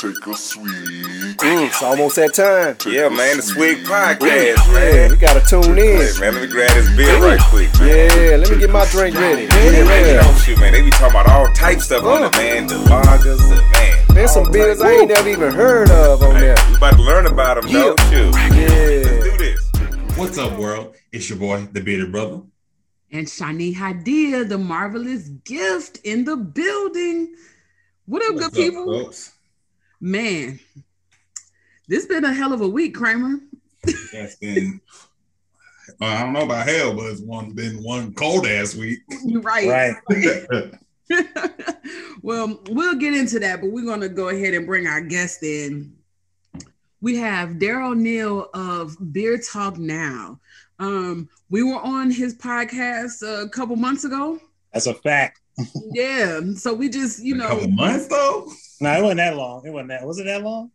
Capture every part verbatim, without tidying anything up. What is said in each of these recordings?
Take a swig. Mm, it's almost that time. Take yeah, man, the Swig Podcast, mm. man. We gotta tune in. Wait, man, let me grab this beer mm. right quick, man. Yeah, let me get my drink ready. Yeah, man. Oh, shoot, man, they be talking about all types of stuff oh. on the man, the lagers, the man. There's some beers like, I ain't never even heard of on hey, there. We about to learn about them, though, yeah. too. Yeah. Let's do this. What's up, world? It's your boy, the Bearded Brother. And Shani Hadia, the marvelous gift in the building. What up, What's good up, people? Folks? Man, this been a hell of a week, Kramer. That's been, I don't know about hell, but it's one been one cold ass week. You're right. Right. Well, we'll get into that, but we're going to go ahead and bring our guest in. We have Daryl Neal of Beer Talk Now. Um, we were on his podcast a couple months ago. That's a fact. Yeah. So we just, you know. A couple months though? No, it wasn't that long. It wasn't that. Was it that long?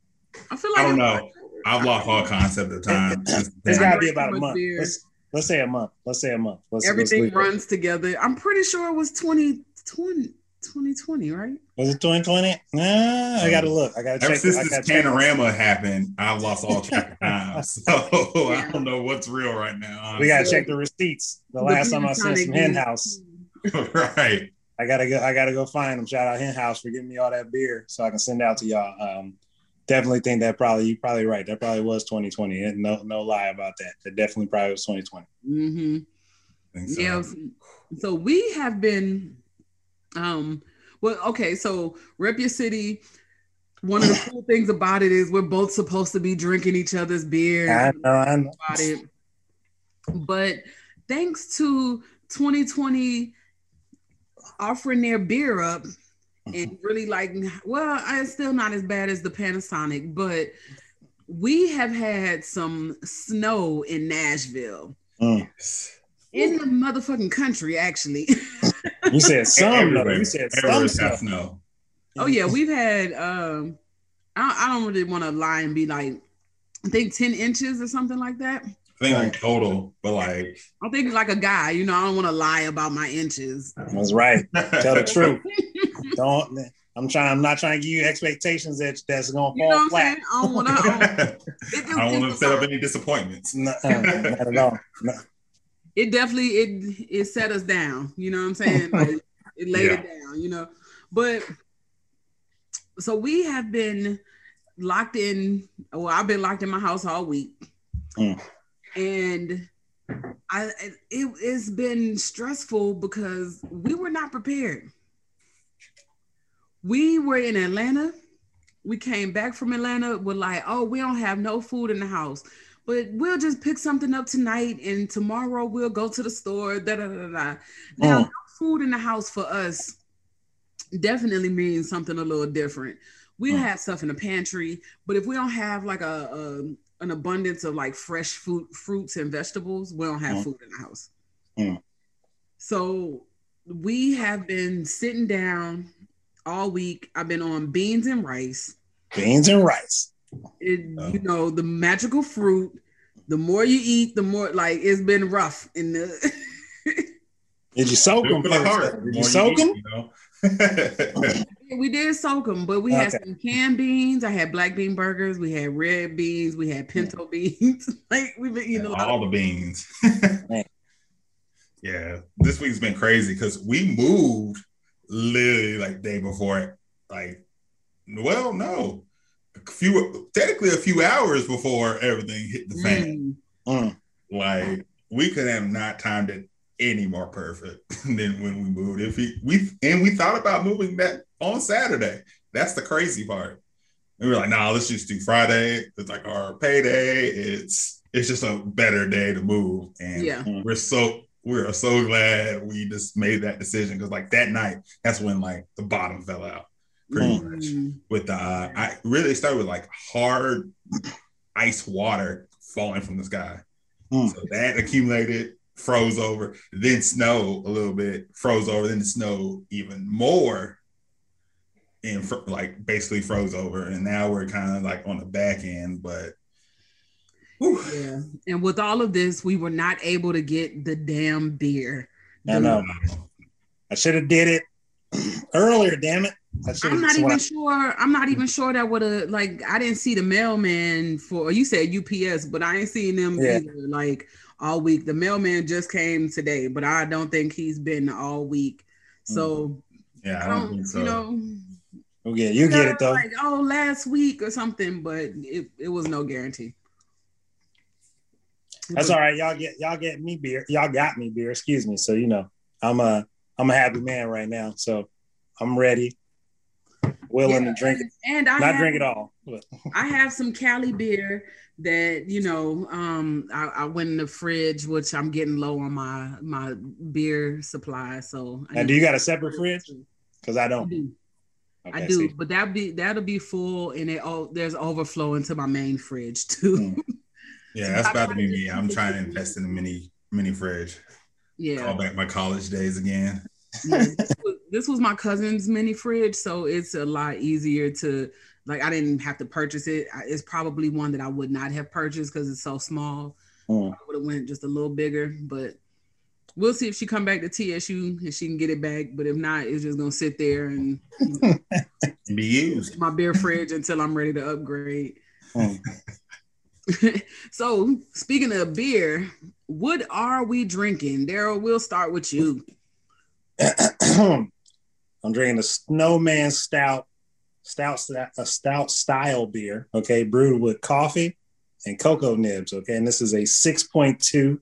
I feel like I don't know. I've lost all concept of time. It's got to be about a month. Let's, let's say a month. Let's say a month. Let's, Everything let's runs it. together. I'm pretty sure it was twenty twenty, right? Was it twenty twenty? Nah, I got to look. I got to check. Ever since this panorama happened, I've lost all track of time. So yeah. I don't know what's real right now. Honestly. We got to check the receipts. The, the last time I sent some Hen House. Right. I gotta go. I gotta go find them. Shout out Hen House for giving me all that beer, so I can send out to y'all. Um, definitely think that probably you probably right. That probably was twenty twenty. No, no lie about that. That definitely probably was twenty twenty. Mm-hmm. So. Yeah. So we have been. Um. Well, okay. So Rep Yo City. One of the cool things about it is we're both supposed to be drinking each other's beer. I know. I know. About it. But thanks to twenty twenty. Offering their beer up and really like, well, it's still not as bad as the Panasonic, but we have had some snow in Nashville. Oh. In the motherfucking country, actually. You said some, you said some stuff. Snow. Oh yeah, we've had, um, I, I don't really want to lie and be like, I think ten inches or something like that. I think like total, but like I think like a guy, you know, I don't want to lie about my inches. That's right. Tell the truth. Don't. I'm trying. I'm not trying to give you expectations that that's gonna fall you know flat. I don't want to. I don't want to set up any disappointments. No, not at all. No. It definitely it it set us down. You know what I'm saying? Like, it laid yeah. it down. You know, but so we have been locked in. Well, I've been locked in my house all week. Mm. And I, it, it's been stressful because we were not prepared. We were in Atlanta. We came back from Atlanta. We're like, oh, we don't have no food in the house, but we'll just pick something up tonight and tomorrow we'll go to the store. Da, da, da, da. Now, oh. no food in the house for us definitely means something a little different. We'll oh. have stuff in the pantry, but if we don't have like a, a an abundance of like fresh food, fruits and vegetables, we don't have mm. food in the house. Mm. So we have been sitting down all week. I've been on beans and rice. Beans and rice. It, oh. You know, the magical fruit, the more you eat, the more like it's been rough in the... Did you soak them? Did you soak them? You know? We did soak them, but we okay. had some canned beans. I had black bean burgers. We had red beans. We had pinto beans. Like we've been eating and a lot all of the beans. Yeah, this week's been crazy because we moved literally like day before. Like, well, no, a few technically a few hours before everything hit the fan. Mm. Like we could have not timed it any more perfect than when we moved. If we, we and we thought about moving that on Saturday. That's the crazy part. And we were like, nah, let's just do Friday. It's like our payday. It's it's just a better day to move. And yeah. we're so we're so glad we just made that decision because like that night, that's when like the bottom fell out pretty mm. much. With the uh, I really started with like hard ice water falling from the sky. Mm. So that accumulated. Froze over, then snow a little bit, froze over, then the snow even more, and fr- like basically froze over. And now we're kind of like on the back end, but whew. Yeah. And with all of this, we were not able to get the damn beer. I know. I should have did it. earlier, damn it. I'm not even I... sure. I'm not even sure that would have, like, I didn't see the mailman for, you said U P S, but I ain't seen them yeah. either, like, all week. The mailman just came today, but I don't think he's been all week. So, yeah, I don't, I don't think so. You know. Okay, you get it, though. Like, oh, last week or something, but it, it was no guarantee. It That's was... all right. Y'all get y'all get me beer. Y'all got me beer. Excuse me. So, you know, I'm a I'm a happy man right now. So I'm ready, willing yeah, to drink it. And I not have, drink it all. I have some Cali beer that, you know, um, I, I went in the fridge, which I'm getting low on my my beer supply. So now, do you got a separate fridge? Because I don't. I do. Okay, I do, see. But that be that'll be full, and it oh, there's overflow into my main fridge too. Mm. Yeah, so that's about to be me. I'm trying to invest in a mini mini fridge. Yeah, call back my college days again. Yeah, this, was, this was my cousin's mini fridge, so it's a lot easier to like. I didn't have to purchase it. I, it's probably one that I would not have purchased because it's so small. Mm. I would have went just a little bigger, but. We'll see if she come back to T S U and she can get it back. But if not, it's just going to sit there and you know, be used. My beer fridge until I'm ready to upgrade. Oh. So speaking of beer, what are we drinking? Daryl, we'll start with you. I'm drinking a Snowman Stout, stout, a stout style beer, okay, brewed with coffee and cocoa nibs, okay? And this is a six point two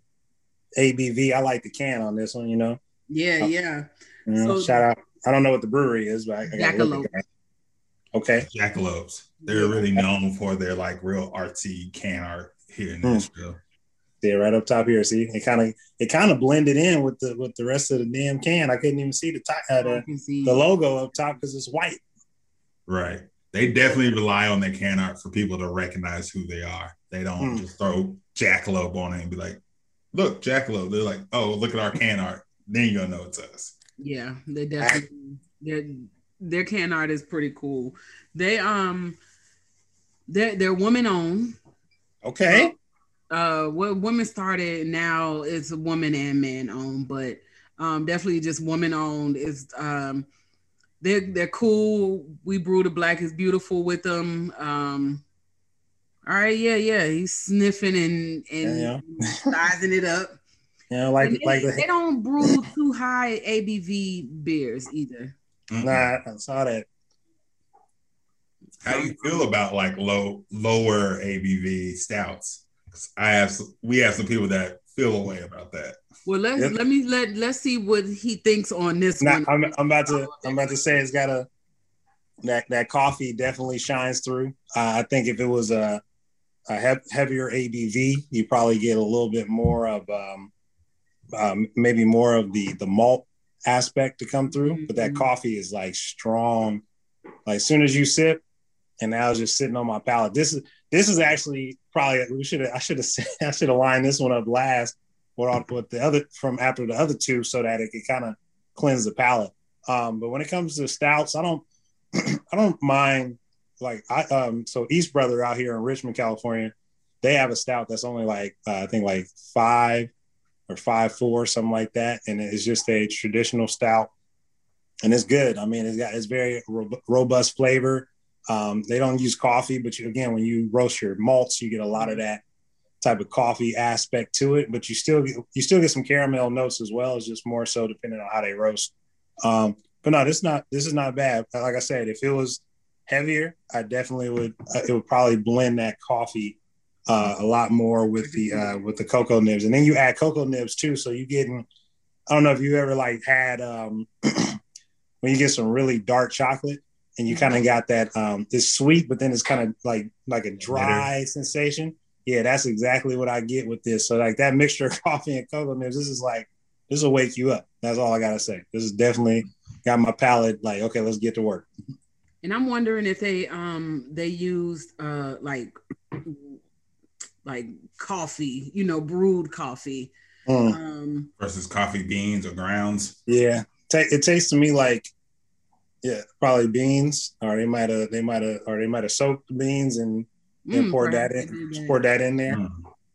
A B V. I like the can on this one, you know. Yeah, yeah. You know, so, shout out. I don't know what the brewery is, but I, I Jackalopes. Okay. Jackalopes. They're really known for their like real artsy can art here in Nashville. Mm. Yeah, right up top here. See, it kind of it kind of blended in with the with the rest of the damn can. I couldn't even see the top, uh, the, the logo up top because it's white. Right. They definitely rely on their can art for people to recognize who they are. They don't mm. just throw Jackalope on it and be like, look, Jackalope. They're like, oh, look at our can art. Then you're going to know it's us. Yeah, they definitely, their, their can art is pretty cool. They, um, they're, they're woman-owned. Okay. Uh, what women started now is woman and man-owned, but um, definitely just woman-owned is, um, they're, they're cool. We brew the Black is Beautiful with them. Um, All right, yeah, yeah. He's sniffing and, and yeah, yeah. sizing it up. Yeah, like and like they, they don't brew too high A B V beers either. Nah, I saw that. How do you feel about like low lower A B V stouts? I have some, we have some people that feel a way about that. Well, let's yep. let me let let's see what he thinks on this nah, one. I'm, I'm about to I'm about to say it's got a that that coffee definitely shines through. Uh, I think if it was a a he- heavier A B V, you probably get a little bit more of um, um, maybe more of the the malt aspect to come through. Mm-hmm. But that coffee is like strong. Like as soon as you sip, and now it's just sitting on my palate. This is this is actually probably we should I should have I should have lined this one up last, or I'll put the other from after the other two so that it could kind of cleanse the palate. Um, but when it comes to stouts, I don't I don't mind. Like I um so East Brother out here in Richmond, California, they have a stout that's only like uh, I think like five or five four something like that, and it's just a traditional stout, and it's good. I mean, it's got it's very ro- robust flavor. Um, they don't use coffee, but you, again, when you roast your malts, you get a lot of that type of coffee aspect to it. But you still you still get some caramel notes as well. It's just more so depending on how they roast. Um, but no, this not this is not bad. Like I said, if it was heavier, I definitely would. It would probably blend that coffee uh, a lot more with the uh, with the cocoa nibs, and then you add cocoa nibs too. So you getting, I don't know if you ever like had um, when you get some really dark chocolate, and you kind of got that um, it's sweet, but then it's kind of like like a dry bitter sensation. Yeah, that's exactly what I get with this. So like that mixture of coffee and cocoa nibs, this is like this will wake you up. That's all I gotta say. This is definitely got my palate like okay, let's get to work. And I'm wondering if they um they used uh like like coffee, you know, brewed coffee mm. um, versus coffee beans or grounds. Yeah, T- it tastes to me like yeah, probably beans, or they might have they might have or they might have soaked the beans and then mm, poured that in, that. poured that in there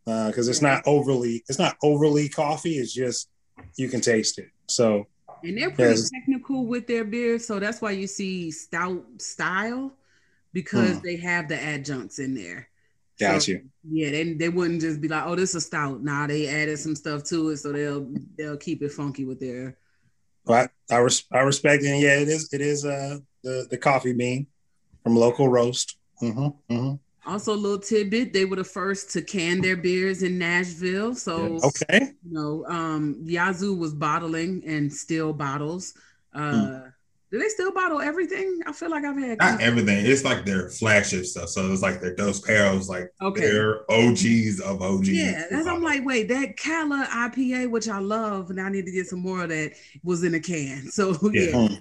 because mm. uh, it's yeah. not overly it's not overly coffee. It's just you can taste it. So. And they're pretty yes. technical cool with their beer. So that's why you see stout style, because mm. they have the adjuncts in there. Got so, you. Yeah, they, they wouldn't just be like, oh, this is a stout. Nah, they added some stuff to it, so they'll they'll keep it funky with their. Well, I I, res- I respect it. And yeah, it is it is uh the the coffee bean from local roast. Mm-hmm, mm-hmm. Also, a little tidbit: they were the first to can their beers in Nashville. So, okay, you know, um, Yazoo was bottling and still bottles. Uh, mm. Do they still bottle everything? I feel like I've had not everything. It's like their flagship stuff. So it's like their those pails, like okay. They're O Gs of O Gs. Yeah, that's, I'm like, wait, that Cala I P A, which I love, and I need to get some more of that, was in a can. So yeah, yeah.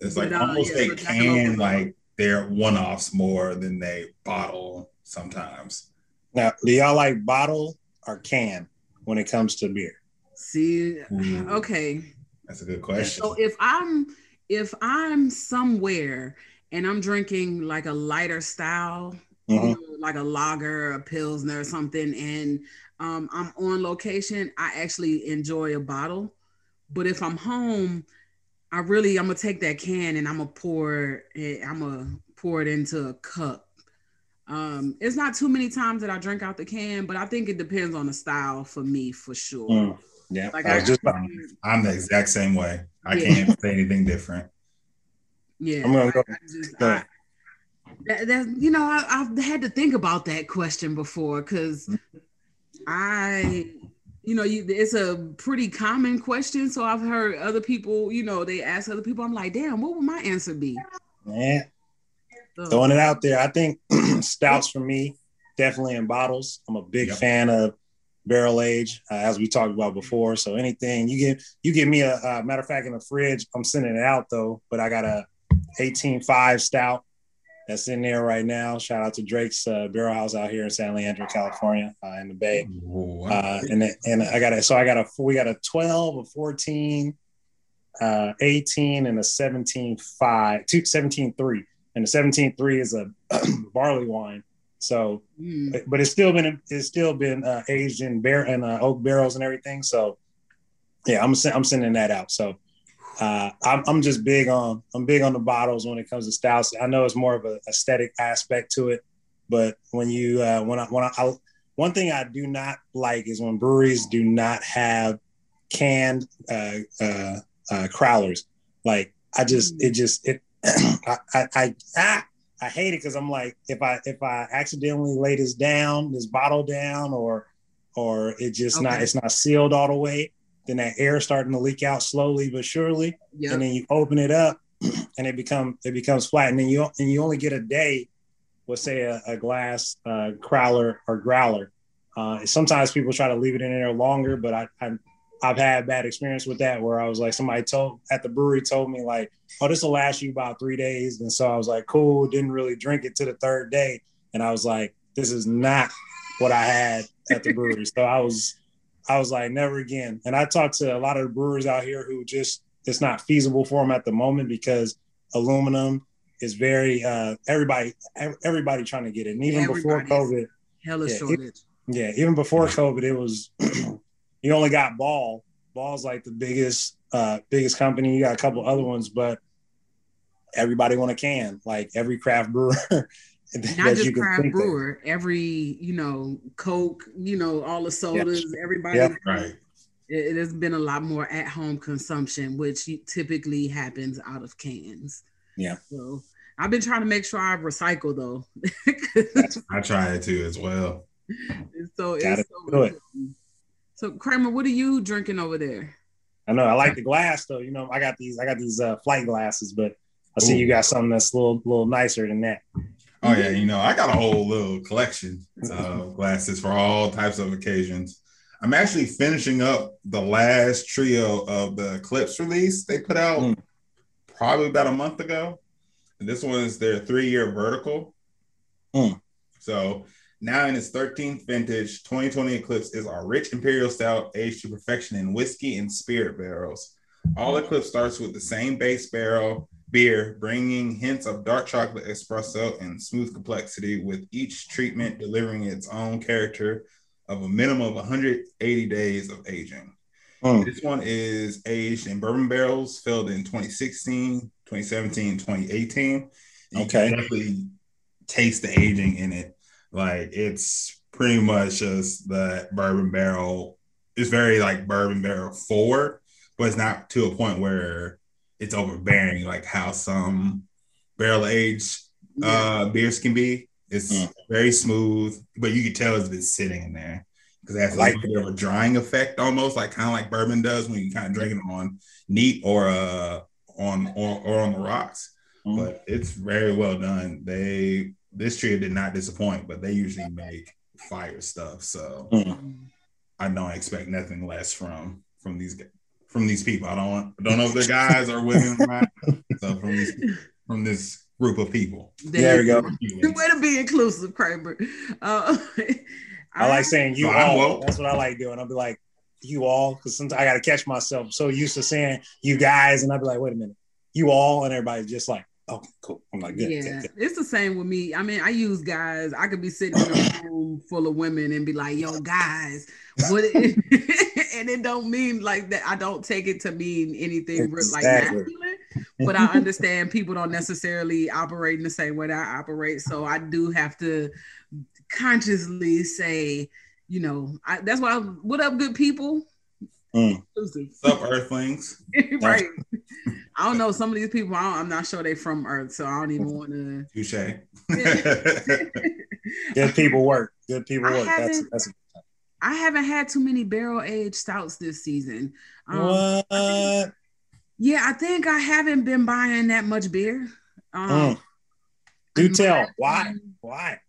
It's like but, almost uh, yeah, they can like. They're one-offs more than they bottle sometimes. Now, do y'all like bottle or can when it comes to beer? See, mm. okay. That's a good question. So if I'm if I'm somewhere and I'm drinking like a lighter style, mm-hmm. you know, like a lager, a pilsner or something, and um, I'm on location, I actually enjoy a bottle. But if I'm home, I really, I'm gonna take that can and I'm gonna pour it, I'm gonna pour it into a cup. Um, it's not too many times that I drink out the can, but I think it depends on the style for me for sure. Mm, yeah, like I I, just, I, I'm the exact same way. I yeah. can't say anything different. Yeah, I'm gonna go. I, I just, I, that, that, you know, I, I've had to think about that question before because I. You know, you, it's a pretty common question. So I've heard other people, you know, they ask other people, I'm like, damn, what would my answer be? Yeah. So. Throwing it out there. I think stouts for me, definitely in bottles. I'm a big yep. fan of barrel age, uh, as we talked about before. So anything you get, you give me a, a matter of fact, in the fridge, I'm sending it out though, but I got a eighteen point five stout that's in there right now. Shout out to Drake's uh, Barrel House out here in San Leandro, California, uh, in the Bay. Uh, and and I got a, so I got a we got a twelve, a fourteen, uh, eighteen, and a seventeen point five, two, seventeen point three. And the seventeen point three is a barley wine. So, mm. but, but it's still been it's still been uh, aged in bear and uh, oak barrels and everything. So, yeah, I'm I'm sending that out. So. Uh, I'm, I'm just big on I'm big on the bottles when it comes to styles. I know it's more of an aesthetic aspect to it, but when you uh, when I when I, I one thing I do not like is when breweries do not have canned uh, uh, uh, crowlers. Like I just it just it I I, I, I I hate it because I'm like if I if I accidentally lay this down this bottle down or or it just okay. not it's not sealed all the way. Then that air starting to leak out slowly but surely, yep. and then you open it up, and it become it becomes flat, and then you and you only get a day, with say a, a glass uh, crowler or growler. Uh, sometimes people try to leave it in there longer, but I, I I've had bad experience with that where I was like somebody told at the brewery told me like, oh, this will last you about three days, and so I was like, cool, didn't really drink it to the third day, and I was like, this is not what I had at the brewery, so I was. I was like, never again. And I talked to a lot of brewers out here who just, it's not feasible for them at the moment because aluminum is very, uh, everybody, everybody trying to get it. And even everybody's before COVID, hella yeah, shortage. It, yeah. Even before COVID, it was, you only got Ball. Ball's like the biggest, uh, biggest company. You got a couple other ones, but everybody want a can, like every craft brewer. Not just craft brewer, that. Every, you know, Coke, you know, all the sodas, yep. everybody. Yep. Right. It, it has been a lot more at-home consumption, which typically happens out of cans. Yeah. So I've been trying to make sure I recycle, though. I try it, too, as well. So Gotta it's so do it. So, Kramer, what are you drinking over there? I know. I like the glass, though. You know, I got these, I got these uh, flight glasses, but I see Ooh. You got something that's a little, little nicer than that. Oh, yeah. You know, I got a whole little collection of glasses for all types of occasions. I'm actually finishing up the last trio of the Eclipse release they put out mm. probably about a month ago. And this one is their three-year vertical. Mm. So now in its thirteenth vintage, twenty twenty Eclipse is our rich imperial stout aged to perfection in whiskey and spirit barrels. All Eclipse starts with the same base barrel beer, bringing hints of dark chocolate espresso and smooth complexity, with each treatment delivering its own character of a minimum of one hundred eighty days of aging. Mm. This one is aged in bourbon barrels, filled in twenty sixteen, twenty seventeen, twenty eighteen. You okay. can definitely taste the aging in it. Like, it's pretty much just the bourbon barrel. It's very like bourbon barrel forward, but it's not to a point where it's overbearing, like how some barrel aged uh, beers can be. It's mm. very smooth, but you can tell it's been sitting in there because it has like a bit of a drying effect, almost like kind of like bourbon does when you kind of drink it on neat or uh, on or, or on the rocks. Mm. But it's very well done. They this trio did not disappoint, but they usually make fire stuff, so. Mm. I don't expect nothing less from from these from these people. I don't I don't know if they're guys or women or not. So from these, from this group of people. There, there we go. Way to be inclusive, Kramer. Uh, I, I like saying you so all. That's what I like doing. I'll be like you all, because sometimes I gotta catch myself. I'm so used to saying you guys, and I'll be like, wait a minute, you all, and everybody's just like, okay, cool. I'm like, good. Yeah, good, good. It's the same with me. I mean, I use guys. I could be sitting in a room full of women and be like, yo, guys. What it, and it don't mean like that. I don't take it to mean anything exactly. like masculine, but I understand people don't necessarily operate in the same way that I operate. So I do have to consciously say, you know, I, that's why, I'm, what up, good people? Mm. What's up, Earthlings? Right. I don't know. Some of these people, I don't, I'm not sure they're from Earth, so I don't even want to. Touché. Good people work. Good people work. That's that's. I haven't had too many barrel aged stouts this season. Um, what? I think, yeah, I think I haven't been buying that much beer. Um, mm. Do I'm tell. Why? Why?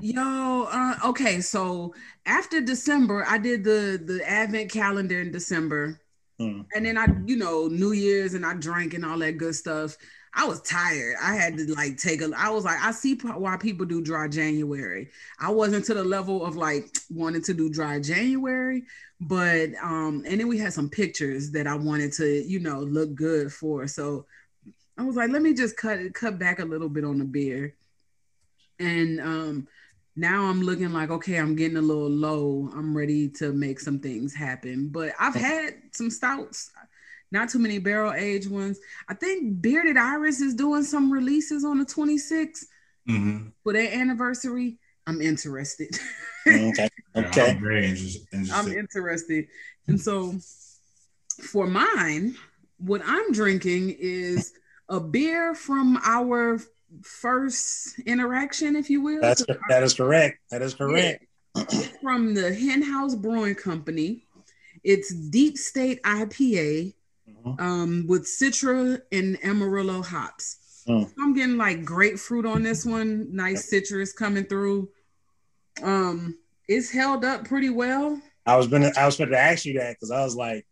Yo, uh, okay, so after December, I did the, the advent calendar in December. Mm. And then I, you know, New Year's and I drank and all that good stuff. I was tired. I had to like take a, I was like, I see why people do dry January. I wasn't to the level of like wanting to do dry January, but, um, and then we had some pictures that I wanted to, you know, look good for. So I was like, let me just cut it, cut back a little bit on the beer. And, um, now I'm looking like, okay, I'm getting a little low. I'm ready to make some things happen, but I've had some stouts. Not too many barrel-aged ones. I think Bearded Iris is doing some releases on the twenty-sixth mm-hmm. for their anniversary. I'm interested. Okay. Okay. Yeah, I'm very interested. I'm interested. And so for mine, what I'm drinking is a beer from our first interaction, if you will. That's, that is correct. That is correct. It's from the Hen House Brewing Company. It's Deep State I P A. Um, with Citra and Amarillo hops. Mm. So I'm getting like grapefruit on this one. Nice citrus coming through. Um, it's held up pretty well. I was gonna, I was going to ask you that because I was like,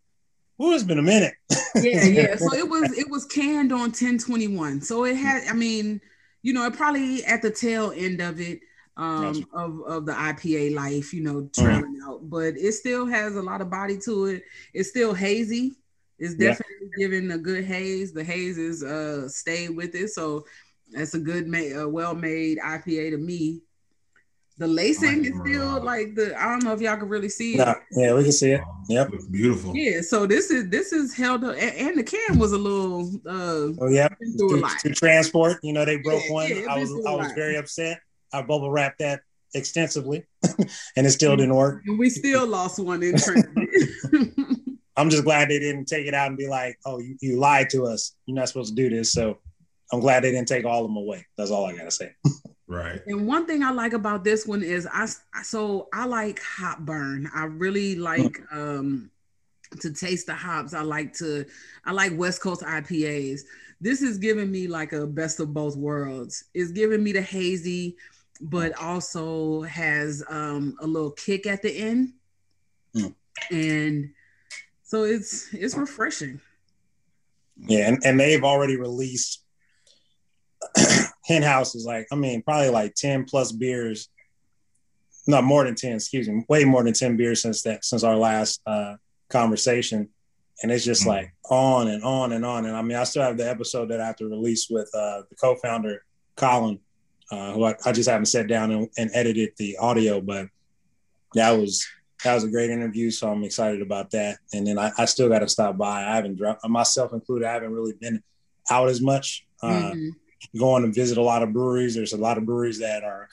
"Ooh, it's been a minute." Yeah, yeah. So it was, it was canned on ten twenty-one. So it had, I mean, you know, it probably at the tail end of it um, gotcha. of of the I P A life, you know, trailing mm. out, but it still has a lot of body to it. It's still hazy. It's definitely yeah. giving a good haze. The haze is uh, stayed with it. So that's a good, ma- a well-made I P A to me. The lacing is still like the, I don't know if y'all can really see it. No. Yeah, we can see it. Yep. It's beautiful. Yeah, so this is this is held up. And the can was a little. Uh, oh, yeah. Through to, to transport, you know, they broke yeah, one. Yeah, I was I was very upset. I bubble wrapped that extensively and it still didn't work. And we still lost one in transit. I'm just glad they didn't take it out and be like, oh, you, you lied to us. You're not supposed to do this. So I'm glad they didn't take all of them away. That's all I got to say. Right. And one thing I like about this one is I, so I like hop burn. I really like mm. um, to taste the hops. I like to, I like West Coast I P As. This is giving me like a best of both worlds. It's giving me the hazy, but also has um, a little kick at the end. Mm. And so it's it's refreshing. Yeah, and, and they've already released Hen House is like, I mean, probably like ten plus beers. No, more than ten, excuse me, way more than ten beers since that since our last uh, conversation. And it's just mm-hmm. like on and on and on. And I mean, I still have the episode that I have to release with uh, the co-founder, Colin, uh, who I, I just haven't sat down and, and edited the audio, but that was that was a great interview, so I'm excited about that. And then I, I still got to stop by. I haven't, myself included, I haven't really been out as much. Uh, mm-hmm. Going to visit a lot of breweries. There's a lot of breweries that are,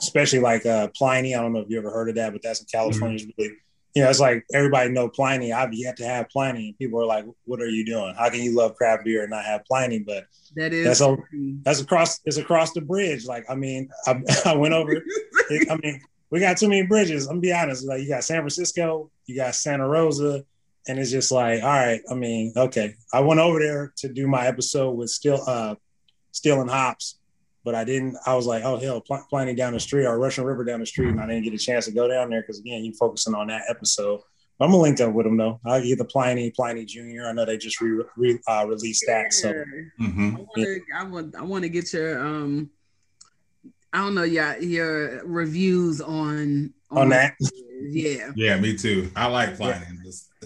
especially like uh, Pliny. I don't know if you ever heard of that, but that's in California. Mm-hmm. Really, you know, it's like everybody know Pliny. I've yet to have Pliny. And people are like, "What are you doing? How can you love craft beer and not have Pliny?" But that is that's, a, that's across. It's across the bridge. Like, I mean, I, I went over. it, I mean, we got too many bridges. I'm gonna be honest. Like, you got San Francisco, you got Santa Rosa. And it's just like, all right, I mean, okay. I went over there to do my episode with Still, uh, Stealing Hops, but I didn't, I was like, oh, hell, Pl- Pliny down the street or Russian River down the street, and I didn't get a chance to go down there because, again, you're focusing on that episode. But I'm going to link up with them, though. I'll get the Pliny, Pliny Junior I know they just re- re- uh, released that. So mm-hmm. I want to I want, I want to get your, um, I don't know, your, your reviews on, on, on that. Yeah. Yeah, me too. I like Pliny. Yeah.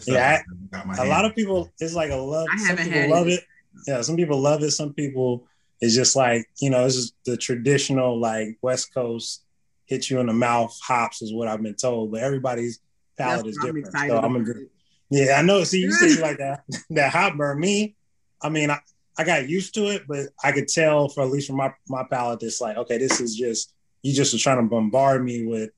Yeah, I, a lot of people, it's like a love. I some people love it. it. Yeah, some people love it. Some people, it's just like, you know, this is the traditional, like, West Coast hit you in the mouth hops is what I've been told. But everybody's palate That's is different. So I'm a, yeah, I know. See, you see like that, that hop burn me. I mean, I, I got used to it, but I could tell, for at least from my, my palate, it's like, okay, this is just, you just are trying to bombard me with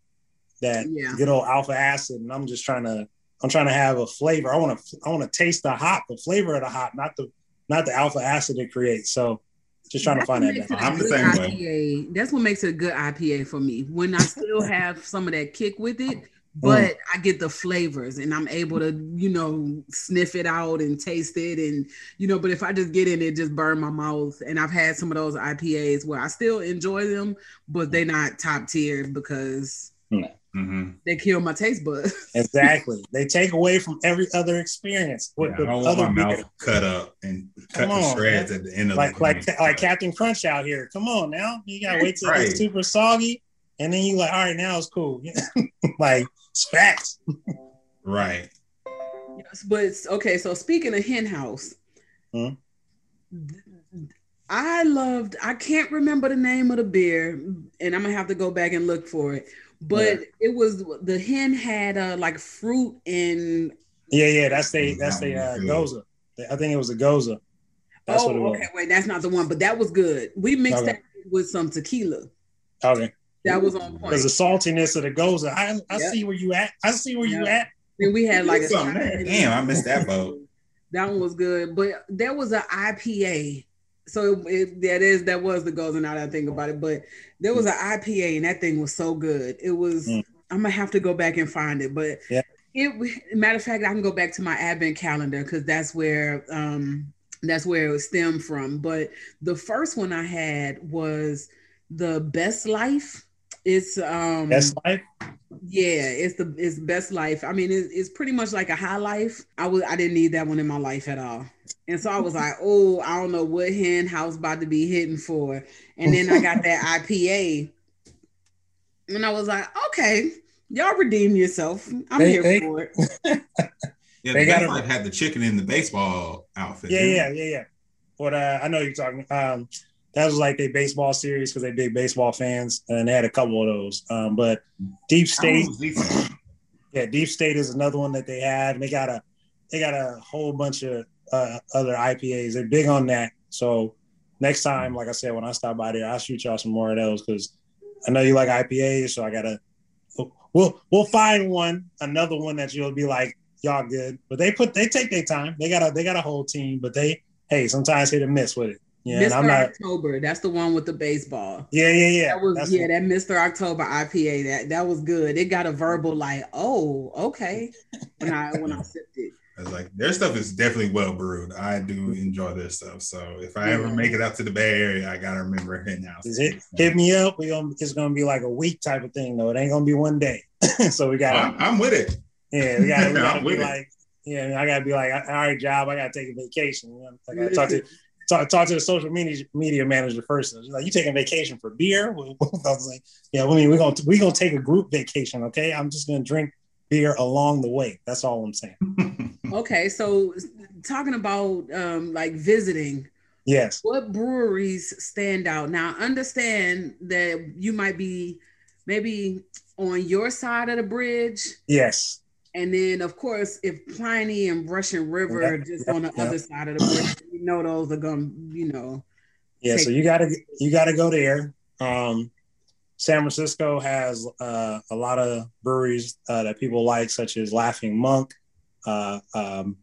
that yeah. good old alpha acid. And I'm just trying to, I'm trying to have a flavor. I want to, I want to taste the hop, the flavor of the hop, not the, not the alpha acid it creates. So just trying that's to find that balance. I'm the same I P A, way. That's what makes it a good I P A for me. When I still have some of that kick with it, but mm. I get the flavors and I'm able to, you know, sniff it out and taste it. And, you know, but if I just get in, it just burn my mouth. And I've had some of those I P As where I still enjoy them, but they're not top tier because mm. Mm-hmm. They kill my taste buds. Exactly. They take away from every other experience. With yeah, the I don't other want my beer. Mouth cut up and cut the shreds at the end of like, the like like like Captain Crunch out here. Come on now, you gotta wait till right. it's super soggy, and then you like, all right, now it's cool. Like it's facts. Right. Yes, but it's, okay. So speaking of Hen House, hmm? I loved. I can't remember the name of the beer, and I'm gonna have to go back and look for it. But yeah. it was the hen had uh, like fruit and yeah, yeah, that's the that's the uh, goza. I think it was a goza. That's oh, what it was. Okay, wait, that's not the one, but that was good. We mixed okay. that with some tequila. Okay, that was on point because the saltiness of the goza. I I yep. see where you at. I see where yep. you at. And we had like a something there. Damn, I missed that boat. That one was good, but there was an I P A. So it, that is that was the goals, and now that I think about it, but there was an I P A, and that thing was so good. It was mm. I'm gonna have to go back and find it, but yeah. it. Matter of fact, I can go back to my advent calendar because that's where um that's where it was stemmed from. But the first one I had was the Best Life. It's um Best Life. Yeah, it's the it's Best Life. I mean, it's, it's pretty much like a high life. I was I didn't need that one in my life at all. And so I was like, oh, I don't know what Hen House about to be hitting for. And then I got that I P A. And I was like, okay, y'all redeem yourself. I'm they, here they, for it. Yeah, they got like had the chicken in the baseball outfit. Yeah, yeah, yeah, yeah. But uh, I know you're talking. Um, that was like their baseball series because they're big baseball fans. And they had a couple of those. Um, but Deep State. Yeah, Deep State is another one that they had. And they got a, they got a whole bunch of Uh, other I P As. They're big on that. So next time, like I said, when I stop by there, I'll shoot y'all some more of those because I know you like I P As. So I gotta we'll we'll find one, another one that you'll be like, y'all good. But they put they take their time. They got a they got a whole team, but they hey sometimes hit and miss with it. Yeah, Mister I'm not, October. That's the one with the baseball. Yeah, yeah, yeah. That was, yeah, that Mister October I P A. That that was good. It got a verbal like, oh, okay. When I when I sipped it. I was like, their stuff is definitely well brewed. I do enjoy their stuff. So if I ever make it out to the Bay Area, I gotta remember Hen House. Hit, hit me up. We gonna, it's gonna be like a week type of thing though. It ain't gonna be one day. So we got. I'm, I'm with it. Yeah, we got. No, I'm with be it. Like, yeah, I gotta be like, all right, job. I gotta take a vacation. I gotta talk to talk, talk to the social media media manager first. She's like, you taking vacation for beer? I was like, yeah. I mean, we're gonna we gonna take a group vacation. Okay, I'm just gonna drink beer along the way. That's all I'm saying. Okay, so talking about um, like visiting, yes. What breweries stand out? Now, I understand that you might be maybe on your side of the bridge. Yes. And then, of course, if Pliny and Russian River yeah, are just yeah, on the yeah. other side of the bridge, you know those are going to, you know. Yeah, so you got to you got to go there. Um, San Francisco has uh, a lot of breweries uh, that people like, such as Laughing Monk, uh, um,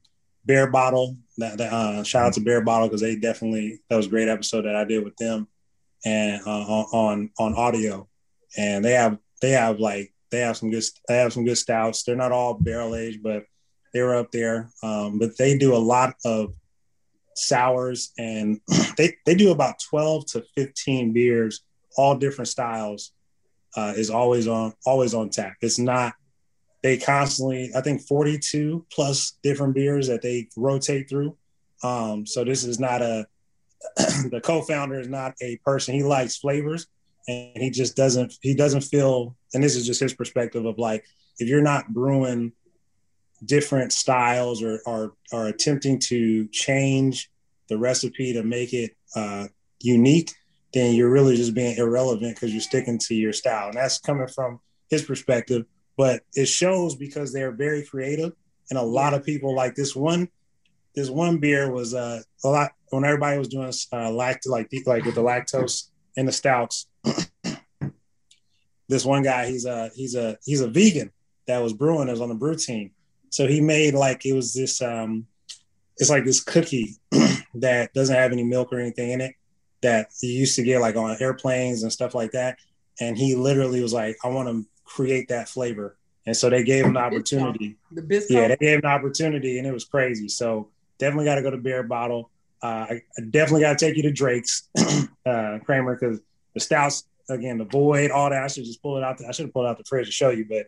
Bear Bottle. That, that, uh, shout out to Bear Bottle because they definitely, that was a great episode that I did with them and uh, on on audio. And they have they have like They have some good. They have some good stouts. They're not all barrel aged, but they're up there. Um, but they do a lot of sours, and they they do about twelve to fifteen beers, all different styles. Uh, is always on always on tap. It's not. They constantly, I think, forty-two plus different beers that they rotate through. Um, so this is not a. The co-founder is not a person. He likes flavors. And he just doesn't, he doesn't feel, and this is just his perspective of like, if you're not brewing different styles or or, or attempting to change the recipe to make it uh, unique, then you're really just being irrelevant because you're sticking to your style. And that's coming from his perspective, but it shows because they're very creative. And a lot of people like this one, this one beer was uh, a lot, when everybody was doing uh, lact- like, like with the lactose and the stouts, this one guy, he's a he's a he's a vegan that was brewing. That was on the brew team, so he made like it was this um, it's like this cookie that doesn't have any milk or anything in it that you used to get like on airplanes and stuff like that. And he literally was like, I want to create that flavor, and so they gave him the opportunity. The biscuit, yeah, they gave him the opportunity, and it was crazy. So definitely got to go to Bear Bottle. Uh, I, I definitely got to take you to Drake's, uh, Kramer, because the stouts, again, the void, all that. I should just pull it out. The, I should have pulled out the fridge to show you, but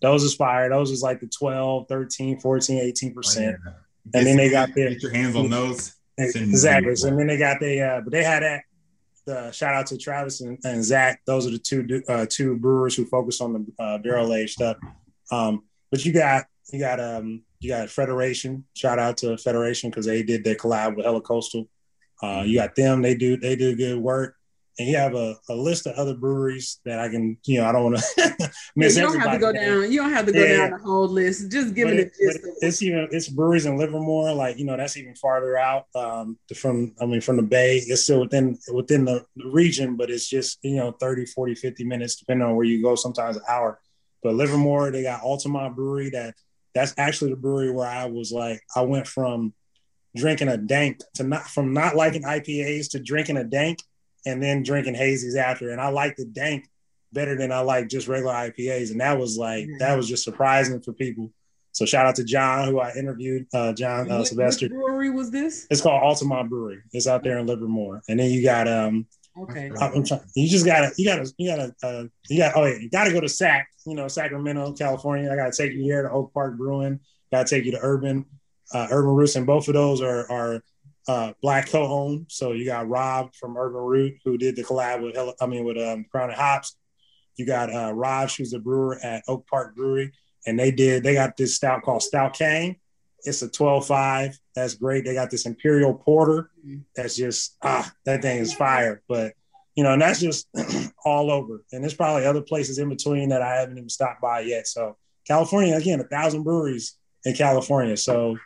those is fire. Those is like the twelve, thirteen, fourteen, eighteen percent. Oh, yeah. And then they got their get your hands on those. Exactly. So, and then they got the, uh, but they had that. The shout out to Travis and, and Zach. Those are the two uh, two brewers who focus on the uh, barrel aged stuff. Um, but you got, you got, um, You got Federation. Shout out to Federation because they did their collab with Hella Coastal. Uh, you got them. They do they do good work. And you have a, a list of other breweries that I can, you know, I don't want to miss yeah, you don't everybody. Have to go down, you don't have to go yeah. down the whole list. Just give but me the gist. It, it's, you know, it's breweries in Livermore. Like, you know, that's even farther out um, from, I mean, from the Bay. It's still within within the region, but it's just, you know, thirty, forty, fifty minutes, depending on where you go, sometimes an hour. But Livermore, they got Altamont Brewery that, that's actually the brewery where I was like, I went from drinking a dank to not from not liking I P As to drinking a dank and then drinking hazies after. And I liked the dank better than I like just regular I P As. And that was like, mm-hmm. that was just surprising for people. So shout out to John, who I interviewed, uh, John uh, Sylvester. What brewery was this? It's called Altamont Brewery. It's out there in Livermore. And then you got, um, okay. I'm trying, you just gotta, you gotta, you gotta, uh, you gotta, oh yeah, you gotta go to Sac, you know, Sacramento, California. I gotta take you here to Oak Park Brewing. Gotta take you to Urban, uh, Urban Roots, and both of those are are uh, black co-owned. So you got Rob from Urban Root who did the collab with, Hella, I mean, with um, Crown and Hops. You got uh, Raj, who's a brewer at Oak Park Brewery, and they did. They got this stout called Stout Cane. It's a twelve five. That's great. They got this Imperial Porter. That's just, ah, that thing is fire. But, you know, and that's just all over. And there's probably other places in between that I haven't even stopped by yet. So California, again, a thousand breweries in California. So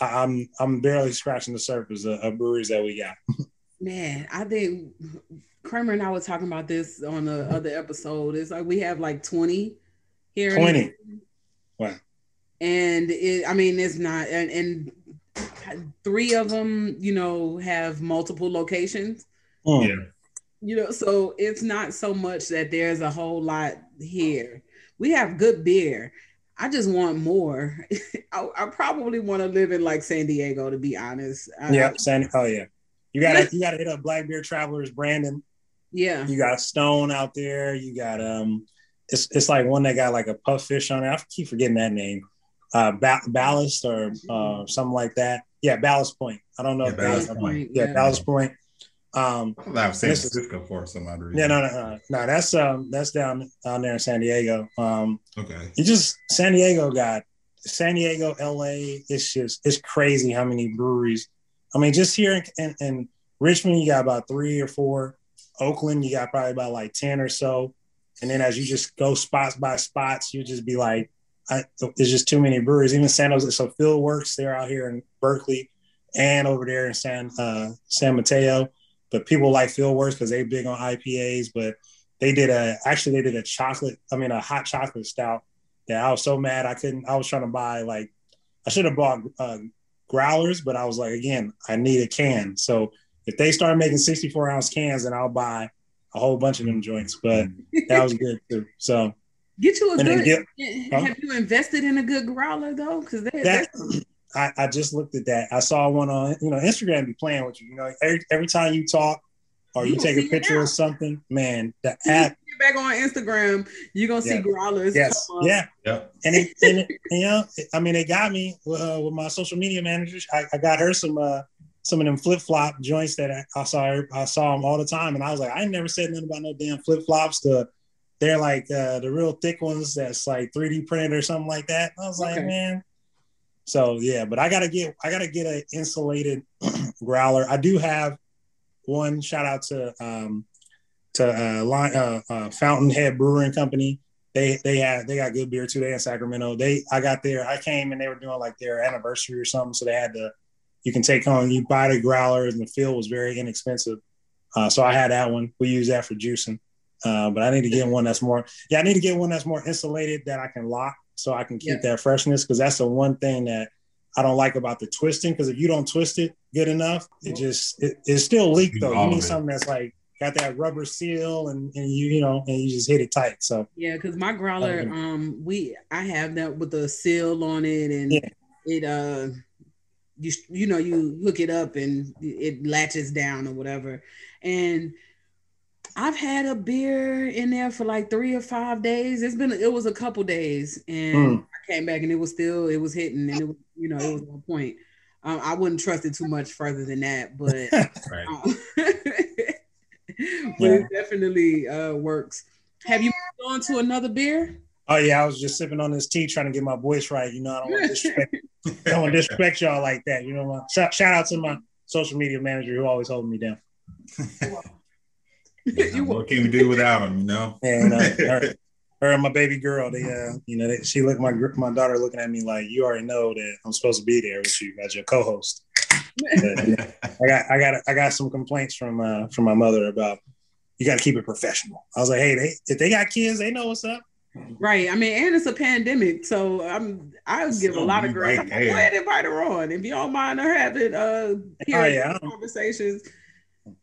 I'm I'm barely scratching the surface of, of breweries that we got. Man, I think Kramer and I were talking about this on the other episode. It's like we have like twenty here. twenty. Wow. And it, I mean, it's not, and, and three of them, you know, have multiple locations. Oh. Yeah. You know, so it's not so much that there's a whole lot here. We have good beer. I just want more. I, I probably want to live in like San Diego, to be honest. Yeah, San. Oh yeah, you gotta you gotta hit up Black Beer Travelers, Brandon. Yeah. You got Stone out there. You got um, it's it's like one that got like a puff fish on it. I keep forgetting that name. Uh, ba- Ballast or uh, something like that. Yeah, Ballast Point. I don't know. Yeah, if Ballast Point. Point. Yeah, yeah, Ballast Point. Um, I thought San Francisco for some odd reason. Yeah, no, no, no, no. That's um, that's down down there in San Diego. Um, okay. You just San Diego got San Diego, L A. It's just it's crazy how many breweries. I mean, just here in, in, in Richmond, you got about three or four. Oakland, you got probably about like ten or so. And then as you just go spots by spots, you just be like, I, there's just too many breweries. Even San Jose, so Fieldworks, they're out here in Berkeley and over there in San uh, San Mateo. But people like Fieldworks because they're big on I P As. But they did a actually they did a chocolate, I mean a hot chocolate stout that I was so mad I couldn't. I was trying to buy like I should have bought uh, growlers, but I was like, again, I need a can. So if they start making sixty-four ounce cans, then I'll buy a whole bunch of them joints. But that was good too. So. Get you a good. Get, huh? Have you invested in a good growler though? Because that, that I, I just looked at that. I saw one on you know Instagram be playing with you. You know every, every time you talk or you, you take a picture of something, man, the app. Get back on Instagram, you are gonna yeah. see growlers. Yes, yeah, yeah. And, it, and it, you know, I mean, it got me uh, with my social media managers. I, I got her some uh, some of them flip flop joints that I, I saw. I saw them all the time, and I was like, I ain't never said nothing about no damn flip flops. The They're like uh, the real thick ones that's like three D printed or something like that. I was okay. like, man. So yeah, but I gotta get I gotta get an insulated growler. I do have one. Shout out to um, to uh, line, uh, uh, Fountainhead Brewing Company. They they had they got good beer too. They in Sacramento. They I got there. I came and they were doing like their anniversary or something. So they had the you can take home. You buy the growlers and the fill was very inexpensive. Uh, so I had that one. We use that for juicing. Uh, but I need to get one that's more, yeah, I need to get one that's more insulated that I can lock so I can keep yeah. that freshness. Cause that's the one thing that I don't like about the twisting. Cause if you don't twist it good enough, it just, it, it's still leaked though. You need something that's like got that rubber seal and, and you, you know, and you just hit it tight. So yeah. Cause my growler, um, um we, I have that with the seal on it and yeah. it, uh, you, you know, you hook it up and it latches down or whatever. And I've had a beer in there for like three or five days. It's been, it was a couple days and mm. I came back and it was still, it was hitting and it was, you know, it was on point. Um, I wouldn't trust it too much further than that, but, um, but yeah. it definitely uh, works. Have you moved on to another beer? Oh yeah. I was just sipping on this tea, trying to get my voice right. You know, I don't want to disrespect, I don't want to disrespect y'all like that. You know what? Shout, shout out to my social media manager who always holding me down. What can we do without them, you know? And uh, her, her and my baby girl, they, uh, you know, they, she looked my my daughter looking at me like, you already know that I'm supposed to be there with you as your co-host. But, yeah, I got I got I got some complaints from uh, from my mother about you got to keep it professional. I was like, hey, they if they got kids, they know what's up. Right. I mean, and it's a pandemic, so I'm I would give so a lot of grace. Right I'm glad to invite her on. If you don't mind her having uh hearing oh, yeah, conversations.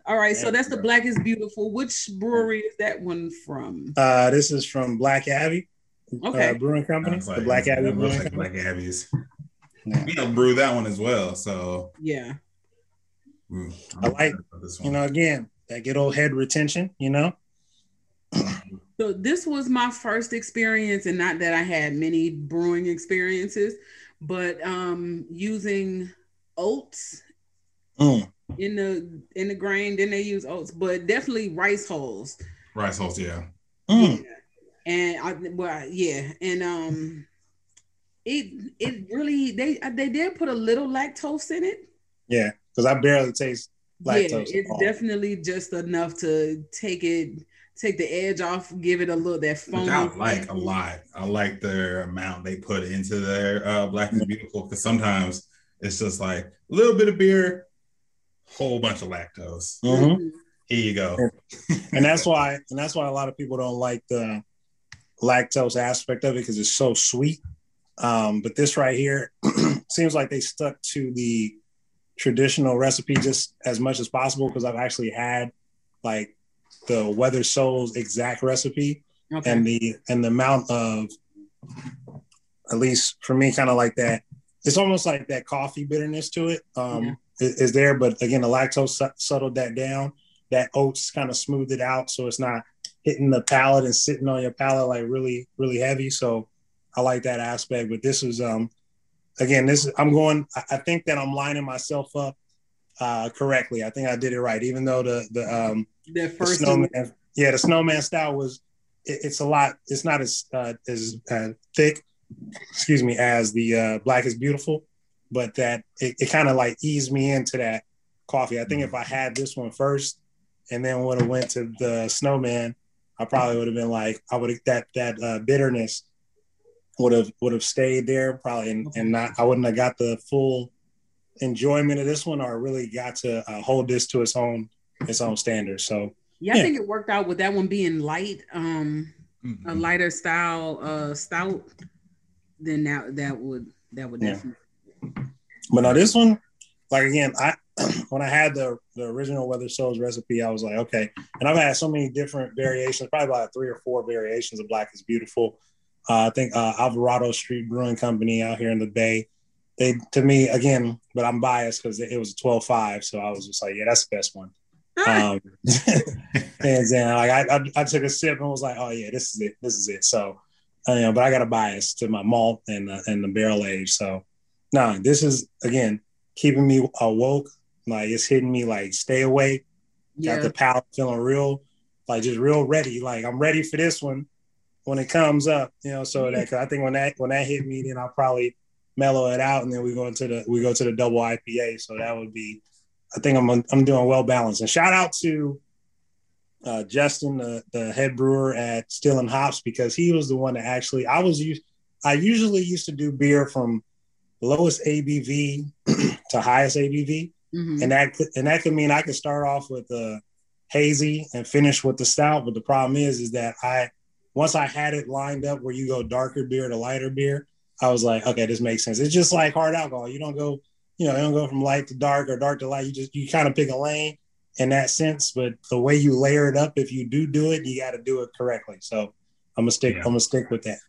All right, so that's the Black is Beautiful. Which brewery is that one from? Uh, this is from Black Abbey okay. uh, Brewing Company. Like, the Black Abbey Brewing like Company. Black Abbey's. Yeah. We don't brew that one as well, so. Yeah. Ooh, I, I like, you know, again, that good old head retention, you know. So this was my first experience, and not that I had many brewing experiences, but um, using oats. Mm. in the in the grain then they use oats but definitely rice hulls rice hulls yeah. Mm. yeah and I well yeah and um it it really they they did put a little lactose in it yeah because I barely taste lactose yeah it's at all. Definitely just enough to take it take the edge off give it a little that foam. I like a lot I like the amount they put into their uh Black is Beautiful because sometimes it's just like a little bit of beer whole bunch of lactose. Mm-hmm. Here you go. And that's why, and that's why a lot of people don't like the lactose aspect of it because it's so sweet. Um, but this right here seems like they stuck to the traditional recipe just as much as possible because I've actually had like the Weather Soul's exact recipe okay. and the and the amount of at least for me kind of like that. It's almost like that coffee bitterness to it. Um, yeah. Is there, but again, the lactose settled that down. That oats kind of smoothed it out, so it's not hitting the palate and sitting on your palate like really, really heavy. So I like that aspect. But this is, um, again, this is, I'm going. I think that I'm lining myself up uh, correctly. I think I did it right, even though the the um the first the snowman, thing- yeah, the snowman style was it, it's a lot. It's not as uh, as uh, thick, excuse me, as the uh, Black is Beautiful. But that it, it kind of like eased me into that coffee. I think if I had this one first and then would have went to the snowman, I probably would have been like, I would have, that, that uh, bitterness would have, would have stayed there probably. And, and not, I wouldn't have got the full enjoyment of this one, or really got to uh, hold this to its own, its own standard. So yeah, yeah, I think it worked out with that one being light, um, mm-hmm. a lighter style uh, stout. Then that, that would, that would definitely. Yeah. But now this one, like again, I, when I had the, the original Weather Souls recipe, I was like, okay. And I've had so many different variations, probably about three or four variations of Black is Beautiful. Uh, I think uh, Alvarado Street Brewing Company out here in the Bay, they, to me, again, but I'm biased because it was a twelve five. So I was just like, yeah, that's the best one. um, and then like, I, I, I took a sip and was like, oh yeah, this is it. This is it. So, you know, but I got a bias to my malt and, uh, and the barrel age. So no, nah, this is, again, keeping me awoke. Like it's hitting me like stay awake. Yeah. Got the palate feeling real, like just real ready. Like I'm ready for this one when it comes up, you know. So that, cause I think when that when that hit me, then I'll probably mellow it out, and then we go into the we go to the double I P A. So that would be, I think I'm I'm doing well balanced. And shout out to uh, Justin, the, the head brewer at Stealing Hops, because he was the one that actually I was used. I usually used to do beer from lowest A B V to highest A B V. Mm-hmm. And that and that could mean I could start off with a hazy and finish with the stout. But the problem is, is that I once I had it lined up where you go darker beer to lighter beer, I was like, okay, this makes sense. It's just like hard alcohol. You don't go, you know, you don't go from light to dark or dark to light. You just you kind of pick a lane in that sense. But the way you layer it up, if you do do it, you got to do it correctly. So I'm gonna stick. Yeah. I'm gonna stick with that.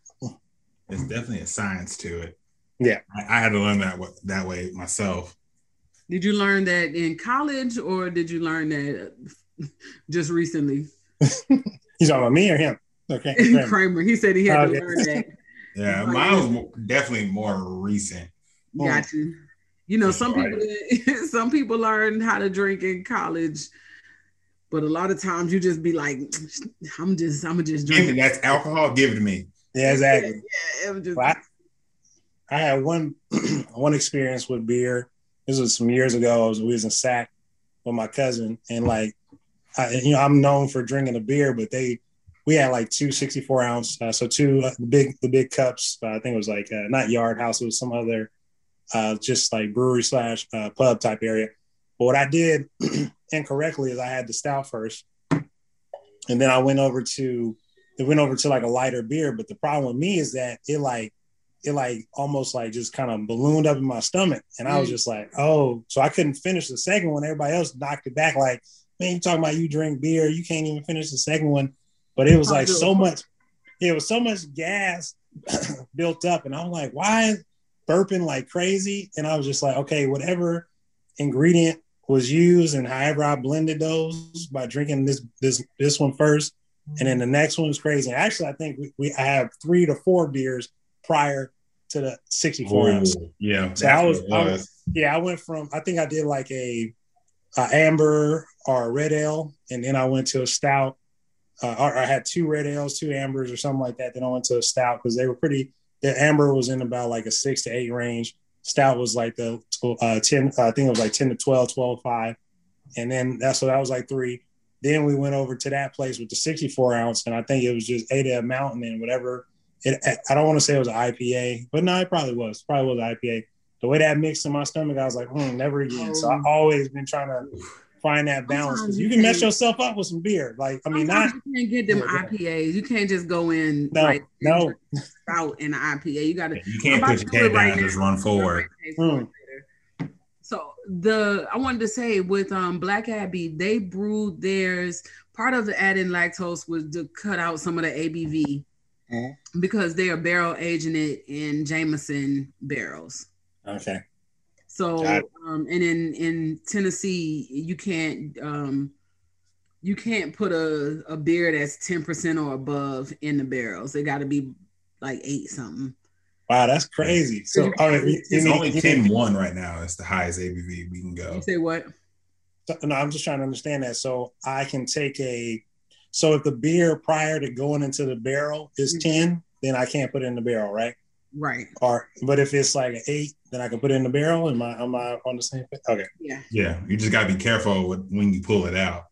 There's definitely a science to it. Yeah, I, I had to learn that that way myself. Did you learn that in college, or did you learn that just recently? He's talking about me or him? Okay, Kramer. Kramer. He said he had okay. to learn that. Yeah, like, mine was definitely more recent. Got you. You know, some people some people learn how to drink in college, but a lot of times you just be like, "I'm just, I'm just drinking." That's alcohol. Give it to me. Yeah, exactly. Yeah, yeah, it was just. Well, I, I had one one experience with beer. This was some years ago. I was, we was in Sac with my cousin, and like, I, you know, I'm known for drinking a beer, but they, we had like two sixty-four ounce, uh, so two uh, big, the big cups. Uh, I think it was like uh, not Yard House, it was some other, uh, just like brewery slash uh, pub type area. But what I did incorrectly is I had the stout first, and then I went over to, it went over to like a lighter beer. But the problem with me is that it like. It like almost like just kind of ballooned up in my stomach. And I was just like, oh, so I couldn't finish the second one. Everybody else knocked it back. Like, man, you talking about you drink beer. You can't even finish the second one. But it was like so much, it was so much gas built up. And I'm like, why burping like crazy? And I was just like, okay, whatever ingredient was used and however I blended those by drinking this, this, this one first. And then the next one was crazy. And actually, I think we, we I have three to four beers prior to the sixty-four ounce. Yeah. So I was, I was, yeah, I went from, I think I did like a, a amber or a red ale. And then I went to a stout, uh, or I had two red ales, two ambers or something like that. Then I went to a stout because they were pretty, the amber was in about like a six to eight range. Stout was like the uh, ten, uh, I think it was like ten to twelve, twelve five. And then that's what I was like three. Then we went over to that place with the sixty-four ounce. And I think it was just Ada Mountain and whatever. It, I don't want to say it was an I P A, but no, it probably was. It probably was an I P A. The way that mixed in my stomach, I was like, mm, never again. So I've always been trying to find that balance. Sometimes you can mess yourself up with some beer. Like, I mean, not. You can't get them yeah, I P As. You can't just go in. No, like, no. Out in an I P A. You got to. You can't put your head down and just run forward. Mm. So the I wanted to say with um, Black Abbey, they brewed theirs. Part of the adding lactose was to cut out some of the A B V. Mm-hmm. Because they are barrel aging it in Jameson barrels. Okay. So, um, and in, in Tennessee, you can't um, you can't put a, a beer that's ten percent or above in the barrels. They got to be like eight something. Wow, that's crazy. So, all right, it's, it's only ten one right now. It's the highest A B V we can go. You say what? So, no, I'm just trying to understand that. So I can take a So if the beer prior to going into the barrel is ten, then I can't put it in the barrel, right? Right. Or but if it's like an eight, then I can put it in the barrel. Am I am I on the same page? Okay. Yeah. Yeah. You just gotta be careful with when you pull it out.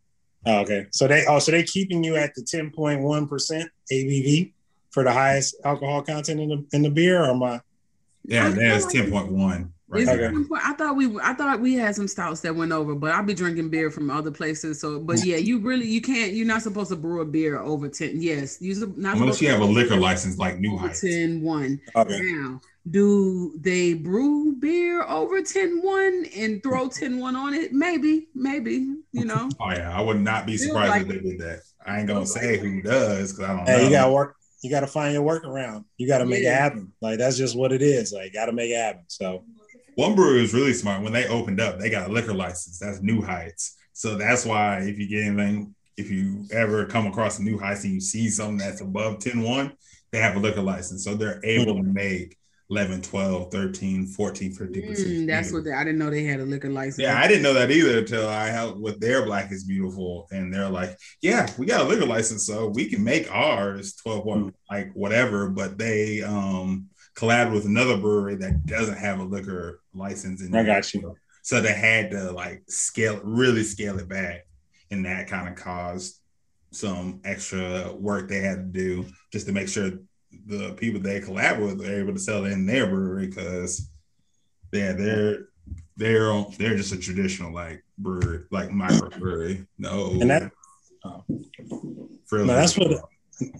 Oh, okay. So they oh, so they're keeping you at the ten point one percent A B V for the highest alcohol content in the in the beer, or my yeah, that's like ten point one. Right. Okay. I thought we I thought we had some stouts that went over, but I'll be drinking beer from other places. So, but yeah, you really you can't. You're not supposed to brew a beer over ten. Yes, you're not unless you have a liquor license like New Heights. ten one. Okay. Now, do they brew beer over ten one and throw ten one on it? Maybe, maybe, you know. Oh yeah, I would not be surprised like if they did that. I ain't gonna say who does because I don't hey, know. You gotta work. You gotta find your workaround. You gotta make yeah. it happen. Like that's just what it is. Like gotta make it happen. So. One brewery was really smart. When they opened up, they got a liquor license. That's New Heights. So that's why if you get anything, if you ever come across New Heights and you see something that's above ten one, they have a liquor license. So they're able to make eleven, twelve, thirteen, fourteen, fifteen percent. Mm, that's beer. What they, I didn't know they had a liquor license. Yeah, I didn't know that either until I helped with their Black is Beautiful. And they're like, yeah, we got a liquor license, so we can make ours twelve, mm. like whatever. But they, um, collab with another brewery that doesn't have a liquor license in I got you. So they had to like scale, really scale it back, and that kind of caused some extra work they had to do just to make sure the people they collab with are able to sell it in their brewery, because yeah, they're they're they're just a traditional like brewery, like microbrewery. No, and that oh, no, that's what.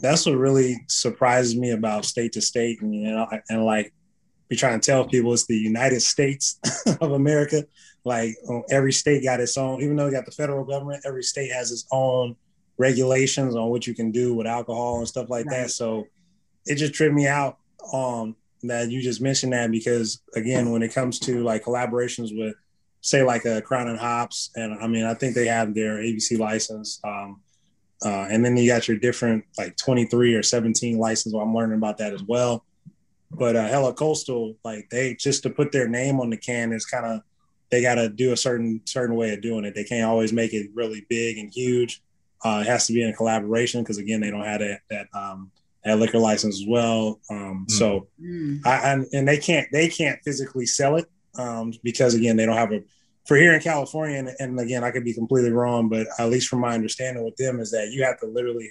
That's what really surprises me about state to state, and you know, and like we try and tell people it's the United States of America. Like every state got its own, even though you got the federal government, every state has its own regulations on what you can do with alcohol and stuff like that. So it just tripped me out um, that you just mentioned that, because again, when it comes to like collaborations with, say, like a Crown and Hops, and I mean, I think they have their A B C license. Um, Uh, and then you got your different like twenty-three or seventeen licenses. Well, I'm learning about that as well. But uh, Hella Coastal, like they just to put their name on the can, is kind of they got to do a certain certain way of doing it. They can't always make it really big and huge. Uh, it has to be in a collaboration because again, they don't have that that, um, that liquor license as well. Um, mm. So mm. I, I, and they can't they can't physically sell it um, because again, they don't have a. For here in California, and, and again, I could be completely wrong, but at least from my understanding with them is that you have to literally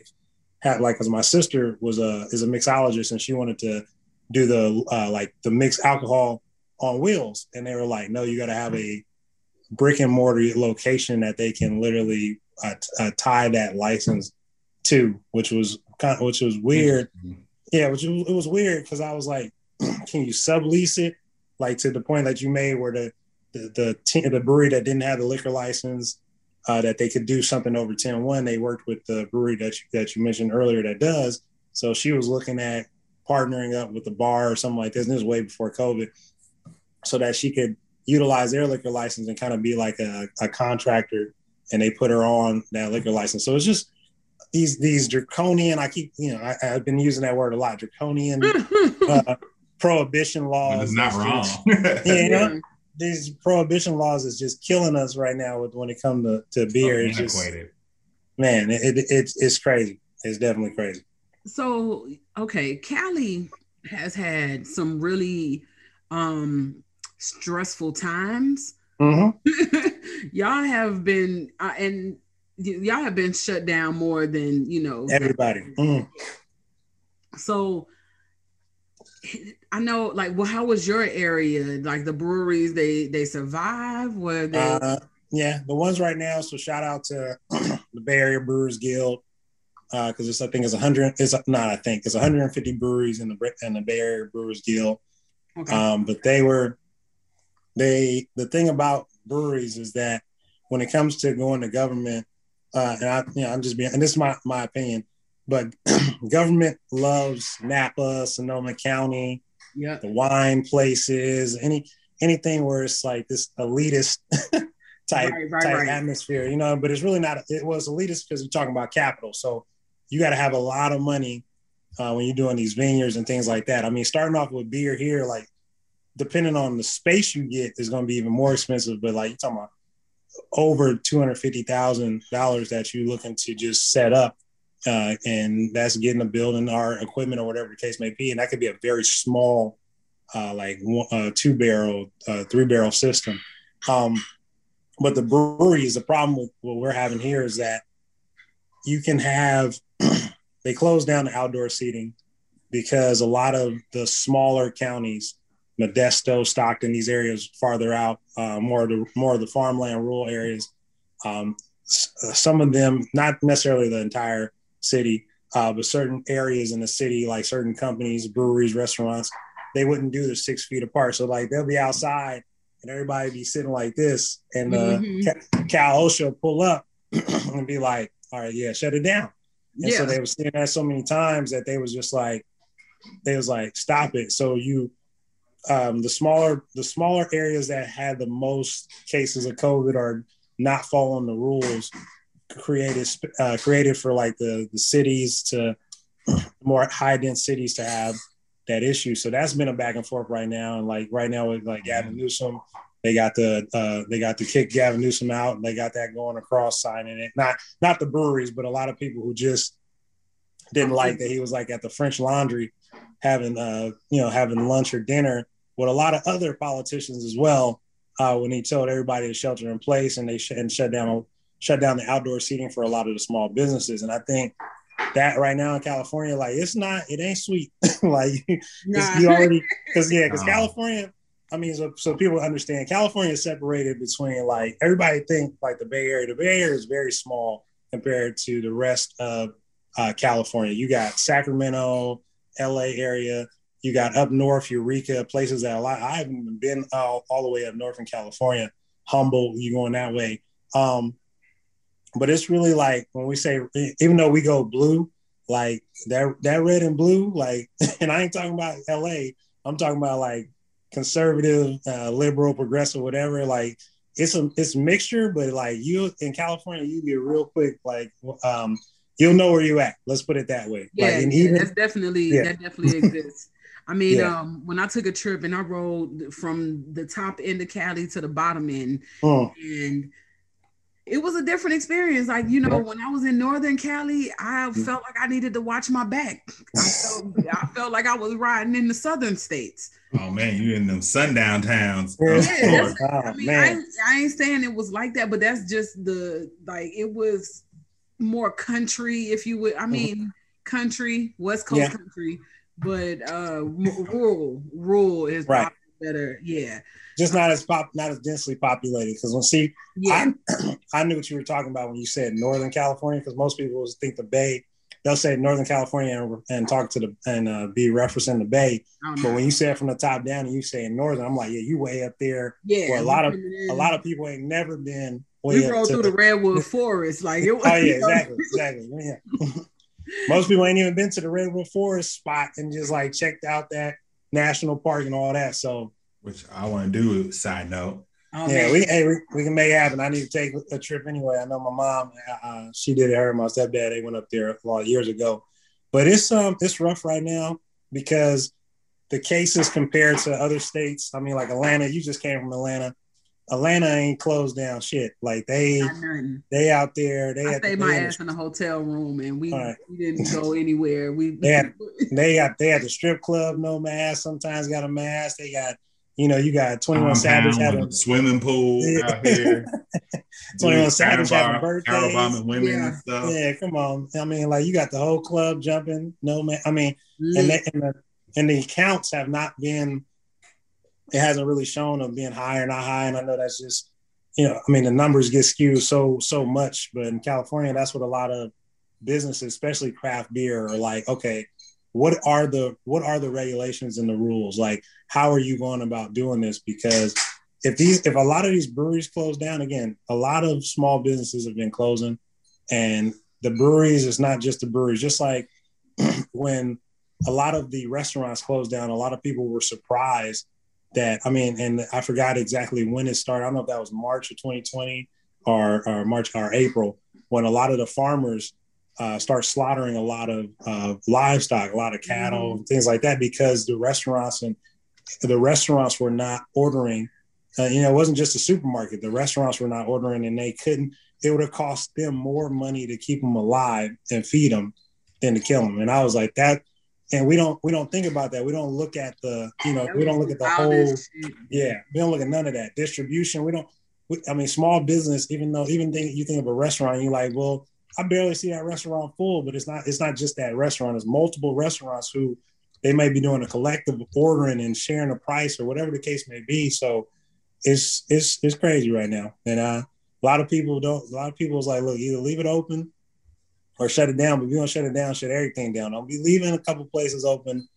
have like, because my sister was a is a mixologist and she wanted to do the uh, like the mixed alcohol on wheels, and they were like, no, you got to have a brick and mortar location that they can literally uh, t- uh, tie that license to, which was kind of, which was weird. Yeah, which it was weird because I was like, can you sublease it? Like to the point that you made where the The the, ten, the brewery that didn't have the liquor license uh, that they could do something over ten one, they worked with the brewery that you, that you mentioned earlier that does. So she was looking at partnering up with the bar or something like this, and this was way before COVID, so that she could utilize their liquor license and kind of be like a, a contractor, and they put her on that liquor license. So it's just these these draconian, I keep, you know, I, I've been using that word a lot, draconian uh, prohibition laws. It's not wrong. You know? These prohibition laws is just killing us right now with when it comes to, to beer. It's just, man, it, it, it's it's crazy. It's definitely crazy. So, okay, Cali has had some really um, stressful times. Mm-hmm. y'all have been uh, and y- y'all have been shut down more than you know everybody. Mm. So. I know, like, well, how was your area? Like the breweries, they they survive? Were they? Uh, yeah, the ones right now. So shout out to the Bay Area Brewers Guild, because uh, it's I think it's a hundred. It's not I think it's one hundred fifty breweries in the in the Bay Area Brewers Guild. Okay. Um, but they were they the thing about breweries is that when it comes to going to government, uh, and I you know I'm just being and this is my my opinion. But government loves Napa, Sonoma County, yeah. the wine places, any anything where it's like this elitist type, right, right, type right. atmosphere, you know. But it's really not. It was elitist because we're talking about capital, so you got to have a lot of money uh, when you're doing these vineyards and things like that. I mean, starting off with beer here, like depending on the space you get, is going to be even more expensive. But like you're talking about over two hundred fifty thousand dollars that you're looking to just set up. Uh, and that's getting a building or equipment or whatever the case may be. And that could be a very small, uh, like one, uh, two barrel, uh, three barrel system. Um, but the breweries, the problem with what we're having here is that you can have, they closed down the outdoor seating because a lot of the smaller counties, Modesto, Stockton, these areas farther out, uh, more of the, more of the farmland, rural areas, um, some of them, not necessarily the entire city, uh, but certain areas in the city, like certain companies, breweries, restaurants, they wouldn't do the six feet apart. So like they'll be outside and everybody be sitting like this, and uh, mm-hmm. Cal OSHA will pull up and be like, all right, yeah, shut it down. And yeah. So they were seeing that so many times that they was just like, they was like, stop it. So you, um, the smaller, the smaller areas that had the most cases of COVID are not following the rules created, uh, created for like the, the cities to more high dense cities to have that issue. So that's been a back and forth right now. And like right now with like Gavin Newsom, they got the, uh, they got to kick Gavin Newsom out, and they got that going across signing it. Not, not the breweries, but a lot of people who just didn't like that he was like at the French Laundry having, uh, you know, having lunch or dinner with a lot of other politicians as well. Uh, when he told everybody to shelter in place, and they sh- and shut down, shut down the outdoor seating for a lot of the small businesses. And I think that right now in California, like it's not, it ain't sweet. Like nah. you already, because yeah, because nah. California, I mean, so, so people understand, California is separated between like, everybody think like the Bay Area. The Bay Area is very small compared to the rest of uh, California. You got Sacramento, L A area. You got up north, Eureka, places that a lot, I haven't even been all, all the way up north in California, Humboldt, you going that way. Um, but it's really like, when we say, even though we go blue, like that, that red and blue, like, and I ain't talking about L A, I'm talking about like conservative, uh, liberal, progressive, whatever. Like it's a, it's a mixture, but like you in California, you get real quick, like, um, you'll know where you at. Let's put it that way. Yeah, like, and even, that's definitely, yeah. that definitely exists. I mean, yeah. um, when I took a trip and I rode from the top end of Cali to the bottom end, oh. and it was a different experience. Like, you know, when I was in Northern Cali, I felt like I needed to watch my back. I felt, I felt like I was riding in the Southern states. Oh man, you in them sundown towns. Yeah, that's, oh, I mean, I, I ain't saying it was like that, but that's just the, like, it was more country, if you would. I mean, country, West Coast yeah. country. But uh, rural, rural is right. better. Yeah, just not as pop, not as densely populated. Because when see, yeah. I, I knew what you were talking about when you said Northern California. Because most people think the Bay, they'll say Northern California and, and talk to the and uh, be referencing the Bay. Oh, no. But when you say it from the top down and you say Northern, I'm like, yeah, you way up there. Yeah, where a lot of a lot of people ain't never been. Way we rode through the, the redwood forest, like it was. Oh yeah, exactly, exactly. Yeah. Most people ain't even been to the Redwood Forest spot and just like checked out that national park and all that. So, which I want to do. Side note, oh, yeah, man. we hey, we, we can make it happen. I need to take a trip anyway. I know my mom, uh, she did it. Her and my stepdad, they went up there a lot of years ago. But it's um it's rough right now because the cases compared to other states. I mean, like Atlanta, you just came from Atlanta. Atlanta ain't closed down shit. Like they, they out there. They I stayed my ass in the hotel room, and we, right. we didn't go anywhere. We they had, they got they had the strip club, no mask. Sometimes got a mask. They got, you know, you got twenty-one I'm Savage having a swimming pool out here. twenty-one Savage having birthdays. Carabombing women yeah. and stuff. Yeah, come on. I mean, like you got the whole club jumping. No mask. I mean, yeah. and, they, and the and the counts have not been. It hasn't really shown of being high or not high. And I know that's just, you know, I mean, the numbers get skewed so, so much, but in California, that's what a lot of businesses, especially craft beer, are like, okay, what are the, what are the regulations and the rules? Like, how are you going about doing this? Because if these, if a lot of these breweries close down, again, a lot of small businesses have been closing, and the breweries, it's not just the breweries, just like when a lot of the restaurants closed down, a lot of people were surprised that, I mean, and I forgot exactly when it started. I don't know if that was March of twenty twenty or, or March or April, when a lot of the farmers uh, start slaughtering a lot of uh, livestock, a lot of cattle, mm-hmm. things like that, because the restaurants and the restaurants were not ordering. Uh, you know, it wasn't just the supermarket. The restaurants were not ordering, and they couldn't. It would have cost them more money to keep them alive and feed them than to kill them. And I was like that. And we don't we don't think about that. We don't look at the, you know, we don't look at the whole, yeah, we don't look at none of that. Distribution, we don't, we, I mean, small business, even though, even think, you think of a restaurant, you're like, well, I barely see that restaurant full, but it's not, it's not just that restaurant. It's multiple restaurants who they may be doing a collective ordering and sharing a price or whatever the case may be. So it's, it's, it's crazy right now. And uh, a lot of people don't, a lot of people is like, look, either leave it open or shut it down. But if you don't shut it down, shut everything down. I'll be leaving a couple places open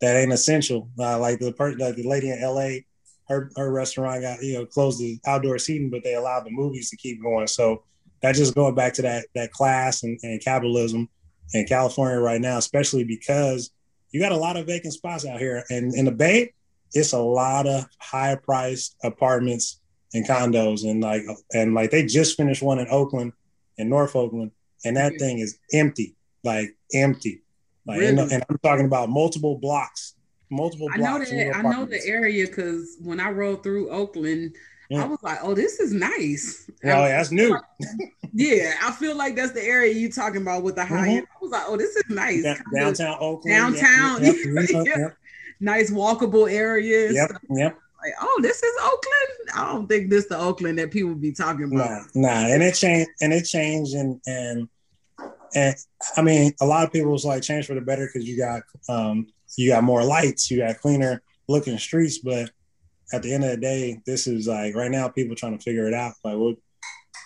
that ain't essential. Uh, like the per- like the lady in L A, her, her restaurant got, you know, closed the outdoor seating, but they allowed the movies to keep going. So that just going back to that, that class and, and capitalism in California right now, especially because you got a lot of vacant spots out here. And in the Bay, it's a lot of high priced apartments and condos. And like, and like they just finished one in Oakland, in North Oakland. And that thing is empty, like empty. Like, really? and, and I'm talking about multiple blocks, multiple blocks. I know, that, I know the area because when I rode through Oakland, yeah. I was like, oh, this is nice. Oh, yeah, that's new. Yeah, I feel like that's the area you're talking about with the high mm-hmm. end. I was like, oh, this is nice. Da- downtown Oakland. Downtown. Yep, yep, yep, yep. Nice walkable areas. Yep, so, yep. Like, oh, this is Oakland? I don't think this is the Oakland that people be talking about. Nah, nah. And it changed, and it changed, and, and And I mean, a lot of people was like, change for the better because you got um, you got more lights, you got cleaner looking streets. But at the end of the day, this is like right now, people trying to figure it out. Like, what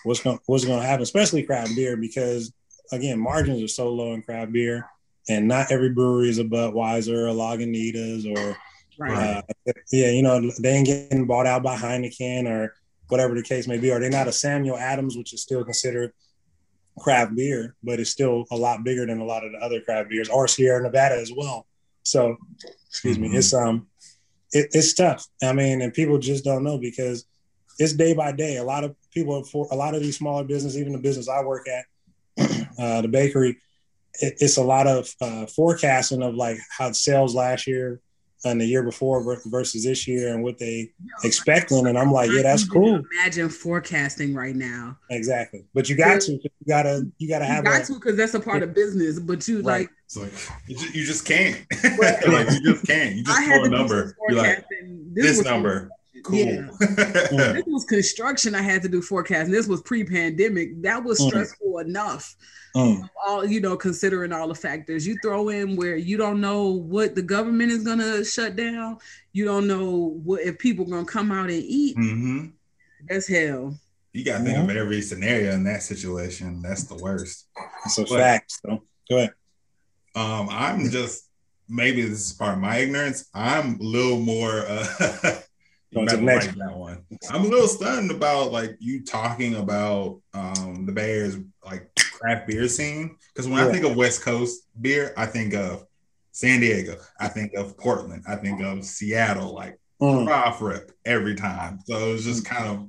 what's going what's going to happen, especially craft beer, because again, margins are so low in craft beer, and not every brewery is a Budweiser or Lagunitas or right. uh, yeah, you know, they ain't getting bought out by Heineken or whatever the case may be, or they're not a Samuel Adams, which is still considered craft beer, but it's still a lot bigger than a lot of the other craft beers, or Sierra Nevada as well. So, excuse mm-hmm. me, it's um, it, it's tough. I mean, and people just don't know because it's day by day. A lot of people, for a lot of these smaller businesses, even the business I work at, uh, the bakery, it, it's a lot of uh, forecasting of like how sales last year and the year before versus this year and what they no, expecting. And I'm like, yeah, that's cool. Imagine forecasting right now. Exactly. But you got to, you gotta, you gotta have you got a, to, because that's a part of business, but you right. like, so like, you just, you just can't, right. like, you just can't, you just pull a number. You're like, this, this number. Cool. Yeah. This was construction. I had to do forecasting. This was pre-pandemic. That was stressful mm. enough. Mm. All you know, considering all the factors you throw in, where you don't know what the government is gonna shut down. You don't know what if people gonna come out and eat. Mm-hmm. That's hell. You gotta think mm-hmm. of every scenario in that situation. That's the worst. That's a fact. So go ahead. Um, I'm just maybe this is part of my ignorance. I'm a little more. Uh, Going to next. That one. I'm a little stunned about like you talking about um, the Bay Area's like craft beer scene, because when yeah. I think of West Coast beer, I think of San Diego, I think of Portland, I think of Seattle, like mm. off rip every time. So it's just kind of,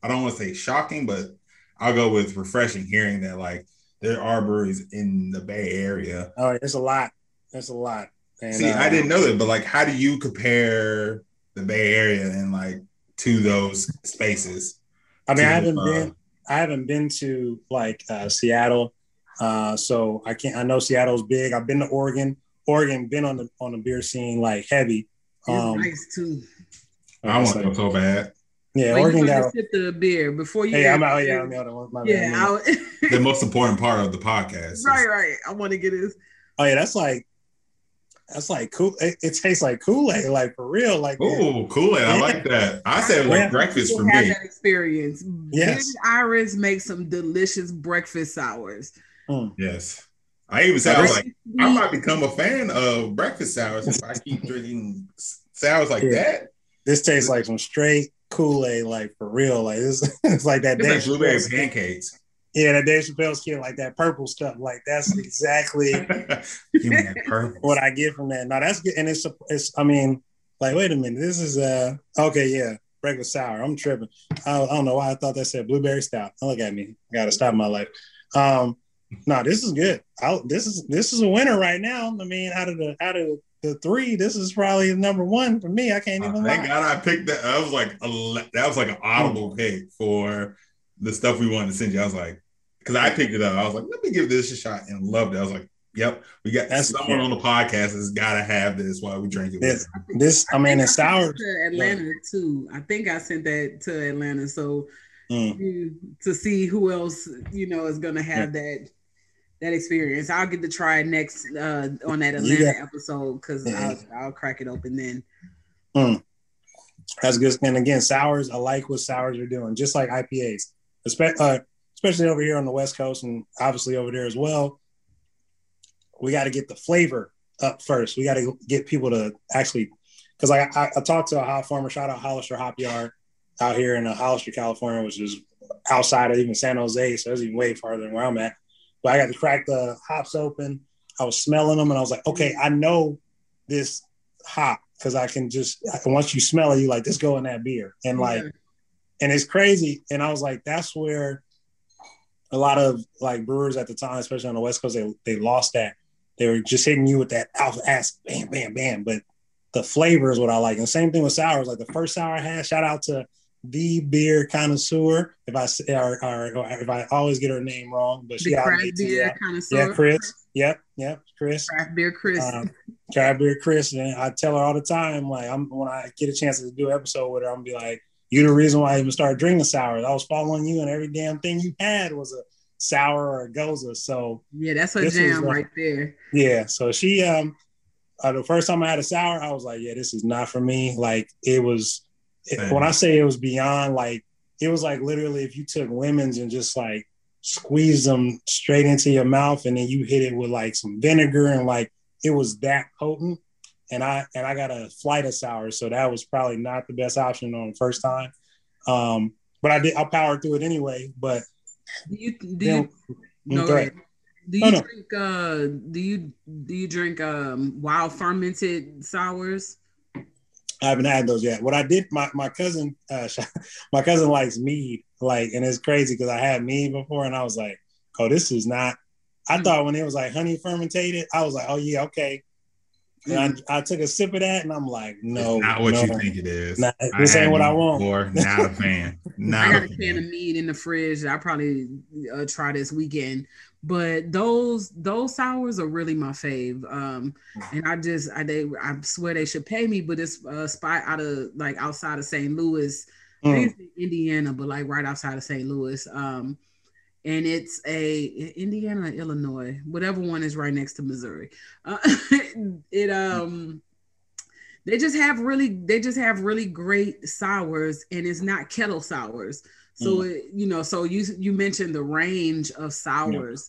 I don't want to say shocking, but I'll go with refreshing hearing that like there are breweries in the Bay Area. Oh, it's a lot. It's a lot. And, See, uh, I didn't know that, but like, how do you compare the Bay Area and like to those spaces? I mean, I haven't uh, been, I haven't been to like uh, Seattle, uh, so I can't. I know Seattle's big. I've been to Oregon. Oregon been on the on the beer scene like heavy. Um, it's nice too. I want to go so bad. Yeah, like Oregon got the beer before you. Hey, I'm out. Yeah, I'm out. My yeah, bad, yeah. The most important part of the podcast. Is, right, right. I want to get this. Oh yeah, that's like. That's like cool. It, it tastes like Kool-Aid, like for real. Like, oh, Kool-Aid. I like that. I said like yeah. breakfast for me. Had that experience. Yes. Bearded Iris makes some delicious breakfast sours. Mm. Yes. I even said, I was like, I might become a fan of breakfast sours if I keep drinking sours like yeah. that. This tastes like some straight Kool-Aid, like for real. Like, this, it's like that. It's like blueberry pancakes. Yeah, that Dave Chappelle's kid, like that purple stuff, like that's exactly what I get from that. Now that's good, and it's, it's. I mean, like, wait a minute, this is uh okay, yeah, breakfast sour. I'm tripping. I, I don't know why I thought that said blueberry stout. Look at me, I gotta stop my life. Um, no, this is good. I, this is this is a winner right now. I mean, out of the out of the three, this is probably number one for me. I can't even. Uh, thank lie. God I picked that. I was like, a, that was like an audible pick for the stuff we wanted to send you. I was like, because I picked it up. I was like, let me give this a shot, and loved it. I was like, yep, we got that's someone yeah. on the podcast that's got to have this while we drink it. This, I, think, this, I mean, I it's sour. To Atlanta, yeah. too. I think I sent that to Atlanta. So mm. to, to see who else, you know, is going to have yeah. that that experience. I'll get to try it next uh, on that Atlanta yeah. episode because mm. I'll, I'll crack it open then. Mm. That's good. And again, sours, I like what sours are doing, just like I P As, especially, uh, especially over here on the West Coast and obviously over there as well. We got to get the flavor up first. We got to get people to actually, because I, I, I talked to a hop farmer, shout out Hollister Hop Yard out here in Hollister, California, which is outside of even San Jose. So it's even way farther than where I'm at. But I got to crack the hops open. I was smelling them and I was like, okay, I know this hop. Cause I can just, once you smell it, you like, just go in that beer. And like, yeah. and it's crazy. And I was like, that's where a lot of like brewers at the time, especially on the West Coast, they, they lost that. They were just hitting you with that alpha ass, bam, bam, bam. But the flavor is what I like. And same thing with sours. Like the first sour I had, shout out to the beer connoisseur. If I say, or, or, or if I always get her name wrong, but she craft beer connoisseur. Yeah, Chris. Yep, yep, Chris. Craft beer, Chris. Um, craft beer, Chris. And I tell her all the time, like, I'm when I get a chance to do an episode with her, I'm gonna be like, "You're the reason why I even started drinking sours. I was following you, and every damn thing you had was a sour or a goza." So yeah, that's her jam was, right there. Yeah. So she, um, uh, the first time I had a sour, I was like, "Yeah, this is not for me." Like it was. It, when I say it was beyond, like it was like literally if you took lemons and just like squeeze them straight into your mouth and then you hit it with like some vinegar and like it was that potent. And I and I got a flight of sour, so that was probably not the best option on the first time. Um, but I did I powered through it anyway. But do you do then, you, no, right. do you oh, no. drink uh, do you do you drink um, wild fermented sours? I haven't had those yet. What I did, my my cousin, uh, my cousin likes mead, like, and it's crazy because I had mead before, and I was like, "Oh, this is not." I mm. thought when it was like honey fermented, I was like, "Oh yeah, okay." And mm. I, I took a sip of that, and I'm like, "No, it's not what no, you think it is. Not, this ain't what I want." Before, not a fan. Not I got a fan. can of mead in the fridge. I probably uh, try this weekend. But those those sours are really my fave, um, and I just I they I swear they should pay me. But this uh, spot out of like outside of Saint Louis, mm. Indiana, but like right outside of Saint Louis, um, and it's a Indiana, Illinois, whatever one is right next to Missouri. Uh, it um they just have really they just have really great sours, and it's not kettle sours. So, it, you know, so you you mentioned the range of sours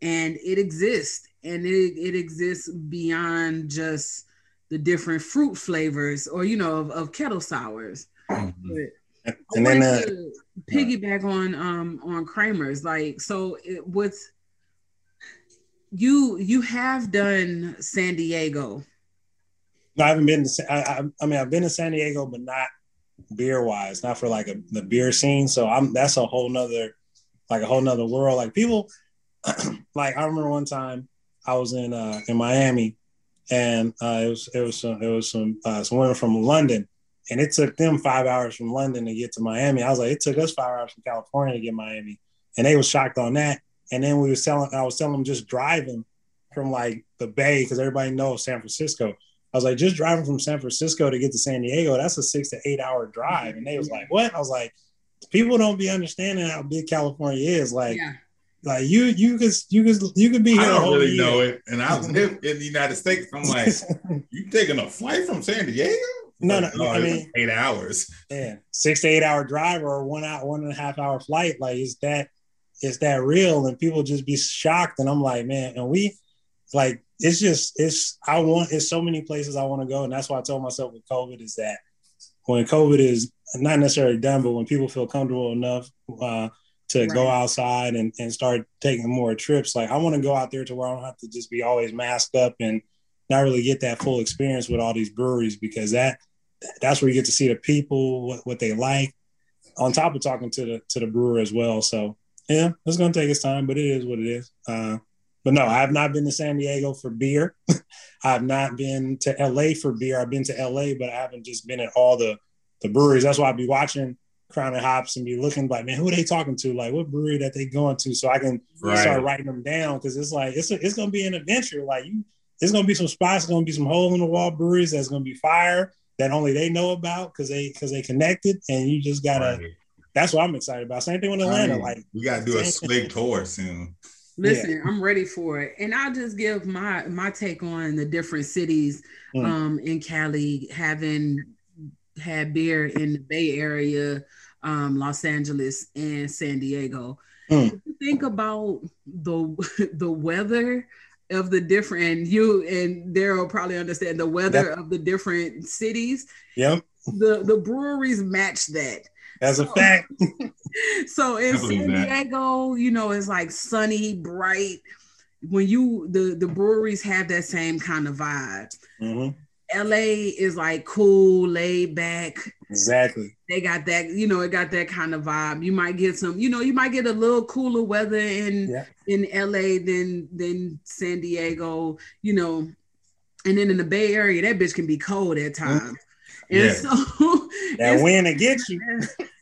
yeah. and it exists and it, it exists beyond just the different fruit flavors or, you know, of, of kettle sours. Mm-hmm. But and I then uh, to piggyback on um on Kramer's like so it, what's you you have done San Diego. No, I haven't been to I, I, I mean, I've been to San Diego, but not beer wise, not for like a, the beer scene. So I'm that's a whole nother like a whole nother world. Like people like I remember one time I was in uh in Miami and uh it was it was some it was some uh some women from London and it took them five hours from London to get to Miami. I was like, it took us five hours from California to get Miami. And they was shocked on that. And then we were telling I was telling them just driving from like the Bay, because everybody knows San Francisco. I was like, just driving from San Francisco to get to San Diego, that's a six to eight hour drive. And they was like, what? I was like, people don't be understanding how big California is. Like, yeah. like you, you could, you could, you could be here. I don't whole really year. know it. And I live in the United States. I'm like, you taking a flight from San Diego? No, like, no, no, I mean, eight hours. Yeah. Six to eight hour drive or one hour, one and a half hour flight. Like, is that, is that real? And people just be shocked. And I'm like, man, and we like, It's just, it's, I want, it's so many places I want to go. And that's why I told myself with COVID is that when COVID is not necessarily done, but when people feel comfortable enough uh, to right. go outside and, and start taking more trips, like I want to go out there to where I don't have to just be always masked up and not really get that full experience with all these breweries, because that, that's where you get to see the people, what, what they like on top of talking to the, to the brewer as well. So yeah, it's going to take its time, but it is what it is. Uh, But no, I have not been to San Diego for beer. I've not been to L A for beer. I've been to L A, but I haven't just been at all the, the breweries. That's why I'd be watching Crown and Hops and be looking like, man, who are they talking to? Like, what brewery that they going to? So I can right. start writing them down, because it's like it's a, it's gonna be an adventure. Like, you, it's gonna be some spots, it's gonna be some hole in the wall breweries that's gonna be fire that only they know about because they because they connected, and you just gotta right. that's what I'm excited about. Same thing with Atlanta. I mean, like we gotta do a slick tour soon. Listen, yeah. I'm ready for it. And I'll just give my my take on the different cities mm. um, in Cali, having had beer in the Bay Area, um, Los Angeles, and San Diego. Mm. If you think about the the weather of the different, and you and Daryl probably understand the weather yep. of the different cities. Yep. The the breweries match that. That's so, a fact. So in San Diego, that. you know, it's like sunny, bright. When you the the breweries have that same kind of vibe. Mm-hmm. L A is like cool, laid back. Exactly. They got that, you know, it got that kind of vibe. You might get some, you know, you might get a little cooler weather in yeah. in L A than than San Diego, you know. And then in the Bay Area, that bitch can be cold at times. Mm-hmm. And yeah. so that wind will get you.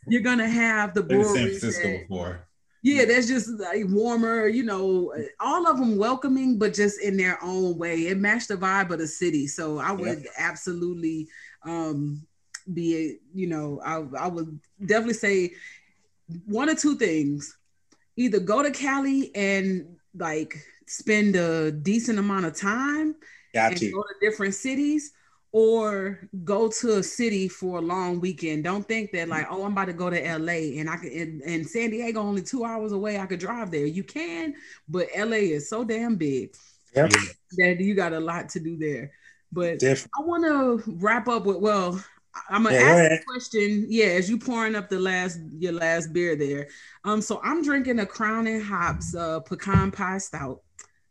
You're gonna have the breweries. San Francisco that, before. Yeah, that's just like warmer, you know, all of them welcoming, but just in their own way. It matched the vibe of the city. So I would yeah. absolutely um, be, a, you know, I, I would definitely say one or two things. Either go to Cali and like spend a decent amount of time Got and you. go to different cities. Or go to a city for a long weekend. Don't think that like, oh, I'm about to go to L A and I could, and, and San Diego only two hours away. I could drive there. You can, but L A is so damn big yep. that you got a lot to do there. But Definitely. I want to wrap up with well, I'm gonna yeah, ask right. a question. Yeah, as you pouring up the last your last beer there. Um, so I'm drinking a Crown and Hops uh, pecan pie stout.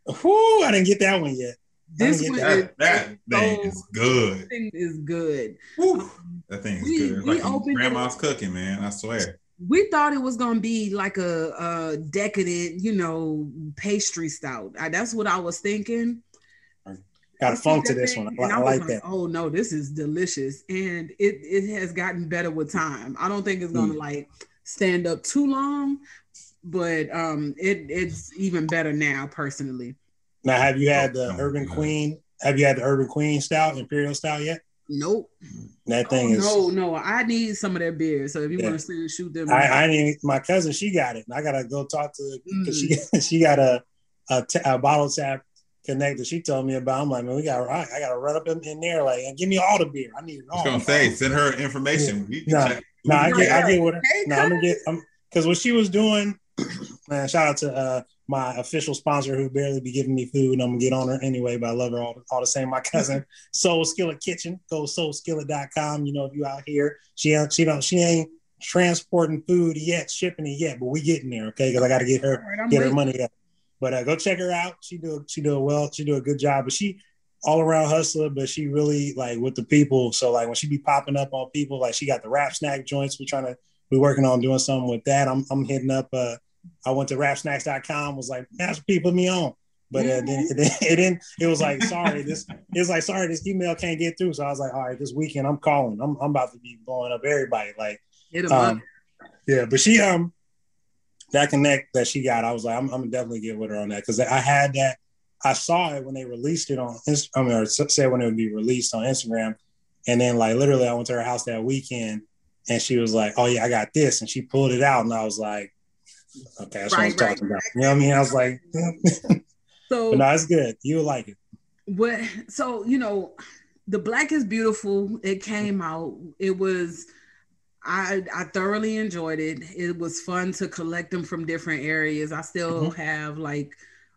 Ooh, I didn't get that one yet. This one that, is, that thing so, is good. Thing is good. Woo, that thing is we, good. Like we grandma's it. cooking, man. I swear. We thought it was gonna be like a, a decadent, you know, pastry stout. I, that's what I was thinking. I got a funk to this thing. one. I, and I, I like, like that. Oh no, this is delicious, and it it has gotten better with time. I don't think it's gonna mm. like stand up too long, but um, it it's even better now, personally. Now, have you had the Urban Queen? Have you had the Urban Queen Stout, Imperial Stout yet? Nope. That thing oh, is no, no. I need some of that beer. So if you yeah. want to see, shoot them. I, I need my cousin. She got it. And I gotta go talk to because mm. she she got a a, t- a bottle tap connector. She told me about. I'm like, man, we got. I, I gotta run up in, in there like and give me all the beer. I need it all. I was gonna say, send her information. No, yeah. no, I get I get with her. Hey, no, I'm gonna get because what she was doing. Man, shout out to. Uh, my official sponsor who barely be giving me food and I'm gonna get on her anyway, but I love her all, all the same. My cousin, Soul Skillet Kitchen, go soul skillet dot com. You know, if you out here, she, she don't, she ain't transporting food yet, shipping it yet, but we getting there. Okay. Cause I got to get her, right, get waiting. her money up, but uh, go check her out. She do, she do well, she do a good job, but she all around hustler, but she really like with the people. So like when she be popping up on people, like she got the wrap snack joints. We're trying to, we're working on doing something with that. I'm, I'm hitting up, uh, I went to rap snacks dot com, was like, that's what people put me on. But uh, then, then it didn't, it was like, sorry, this it's like, sorry, this email can't get through. So I was like, all right, this weekend I'm calling. I'm I'm about to be blowing up everybody. Like, um, yeah, but she, um, that connect that she got, I was like, I'm, I'm definitely get with her on that. Cause I had that, I saw it when they released it on, Inst- I mean, or said when it would be released on Instagram. And then like, literally I went to her house that weekend and she was like, oh yeah, I got this. And she pulled it out and I was like, okay, that's right, what I'm right, talking right. about. You know what I mean? I was like, so but no, it's good. You'll like it. What? So you know, The Black is Beautiful. It came out. It was. I I thoroughly enjoyed it. It was fun to collect them from different areas. I still mm-hmm. have like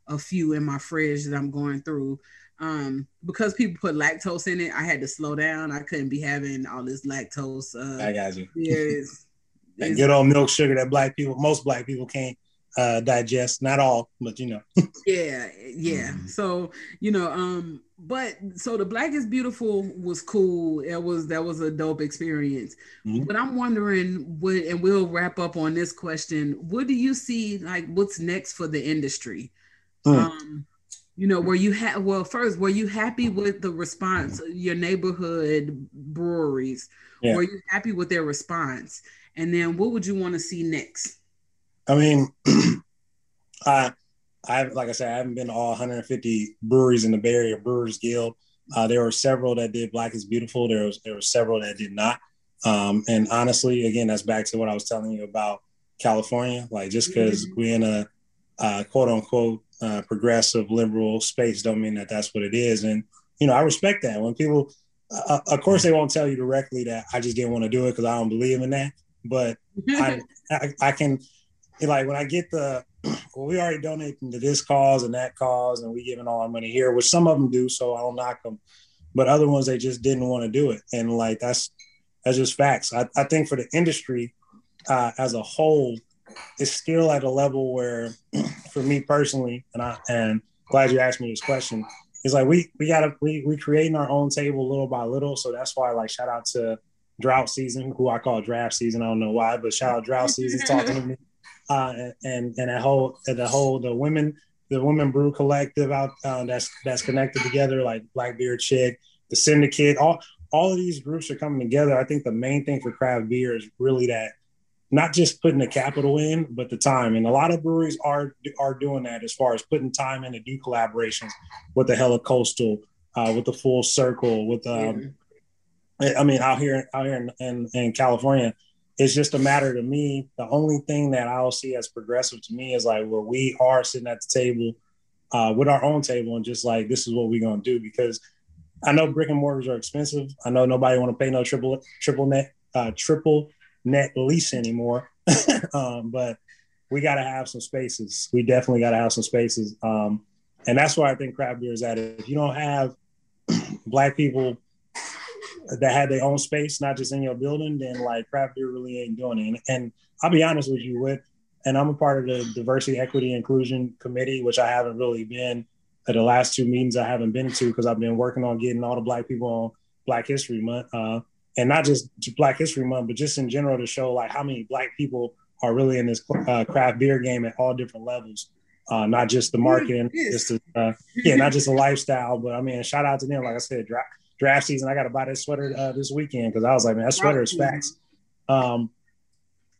a few in my fridge that I'm going through. Um, because people put lactose in it, I had to slow down. I couldn't be having all this lactose. Uh, I got you. Beers. That good old milk sugar that black people, most black people can't uh, digest. Not all, but you know. yeah, yeah. Mm-hmm. So you know, um, but so The Black is Beautiful was cool. It was that was a dope experience. Mm-hmm. But I'm wondering what, and we'll wrap up on this question. What do you see like? What's next for the industry? Mm. Um, you know, were you ha- well first? Were you happy with the response? Your neighborhood breweries. Yeah. Were you happy with their response? And then what would you want to see next? I mean, I, I like I said, I haven't been to all one hundred fifty breweries in the Bay Area Brewers Guild. Uh, there were several that did Black is Beautiful. There was there were several that did not. Um, and honestly, again, that's back to what I was telling you about California. Like, just because mm-hmm. we're in a uh, quote unquote uh, progressive liberal space don't mean that that's what it is. And, you know, I respect that when people, uh, of course, they won't tell you directly that I just didn't want to do it because I don't believe in that. But I, I, I can, like, when I get the, well, we already donating to this cause and that cause, and we giving all our money here, which some of them do, so I don't knock them. But other ones, they just didn't want to do it. And, like, that's that's just facts. I, I think for the industry uh, as a whole, it's still at a level where, for me personally, and I and glad you asked me this question, it's like we we gotta we we creating our own table little by little. So that's why, like, shout out to Drought Season, who I call Draft Season. I don't know why, but shout out Drought Season talking to me. Uh, and and that whole the whole the women the women brew collective out uh, that's that's connected together, like Blackbeard Chick, the Syndicate, all all of these groups are coming together. I think the main thing for craft beer is really that not just putting the capital in, but the time. And a lot of breweries are are doing that as far as putting time in to do collaborations with the Hella Coastal, uh, with the Full Circle, with um, yeah. I mean out here out here in, in, in California. It's just a matter to me. The only thing that I'll see as progressive to me is like where we are sitting at the table uh, with our own table and just like, this is what we're going to do, because I know brick and mortars are expensive. I know nobody want to pay no triple, triple net, uh, triple net lease anymore, um, but we got to have some spaces. We definitely got to have some spaces. Um, and that's why I think craft beer is at it. If you don't have Black people that had their own space, not just in your building, then like craft beer really ain't doing it. And, and I'll be honest with you, with, and I'm a part of the diversity, equity, inclusion committee, which I haven't really been at the last two meetings I haven't been to, because I've been working on getting all the Black people on Black History Month. Uh, and not just Black History Month, but just in general to show like how many Black people are really in this uh, craft beer game at all different levels. Uh, not just the marketing, just the, uh, yeah, not just the lifestyle, but I mean, shout out to them. Like I said, dry, Draft Season, I got to buy this sweater uh, this weekend, because I was like, man, that sweater is facts. Um,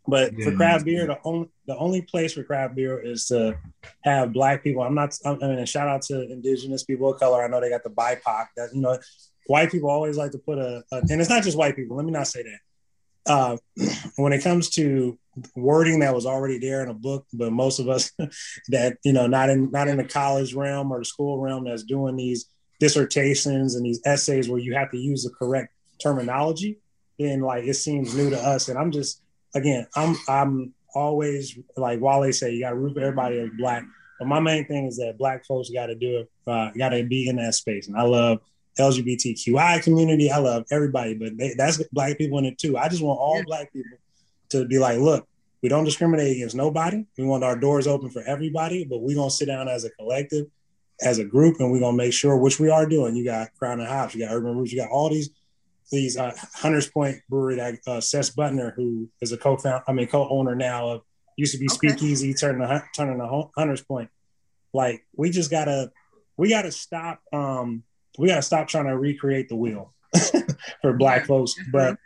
but yeah, for craft beer, the only the only place for craft beer is to have Black people. I'm not, I'm, I mean, shout out to Indigenous people of color. I know they got the B I P O C. That, you know, white people always like to put a, a, and it's not just white people. Let me not say that. Uh, when it comes to wording that was already there in a book, but most of us that, you know, not in not in the college realm or the school realm that's doing these dissertations and these essays where you have to use the correct terminology, then like it seems new to us. And I'm just, again, I'm I'm always like Wale say, you got to root for everybody as Black. But my main thing is that Black folks got to do it, uh, got to be in that space. And I love L G B T Q I community. I love everybody, but they, that's Black people in it too. I just want all yeah. Black people to be like, look, we don't discriminate against nobody. We want our doors open for everybody, but we're going to sit down as a collective, as a group, and we're going to make sure, which we are doing. You got Crown and Hops, you got Urban Roots, you got all these, these uh, Hunters Point Brewery that uh, Seth Butner, who is a co-founder, I mean, co-owner now of, used to be okay. Speakeasy, turning the, turning the Hunters Point. Like, we just got to, we got to stop, um, we got to stop trying to recreate the wheel for Black folks. But,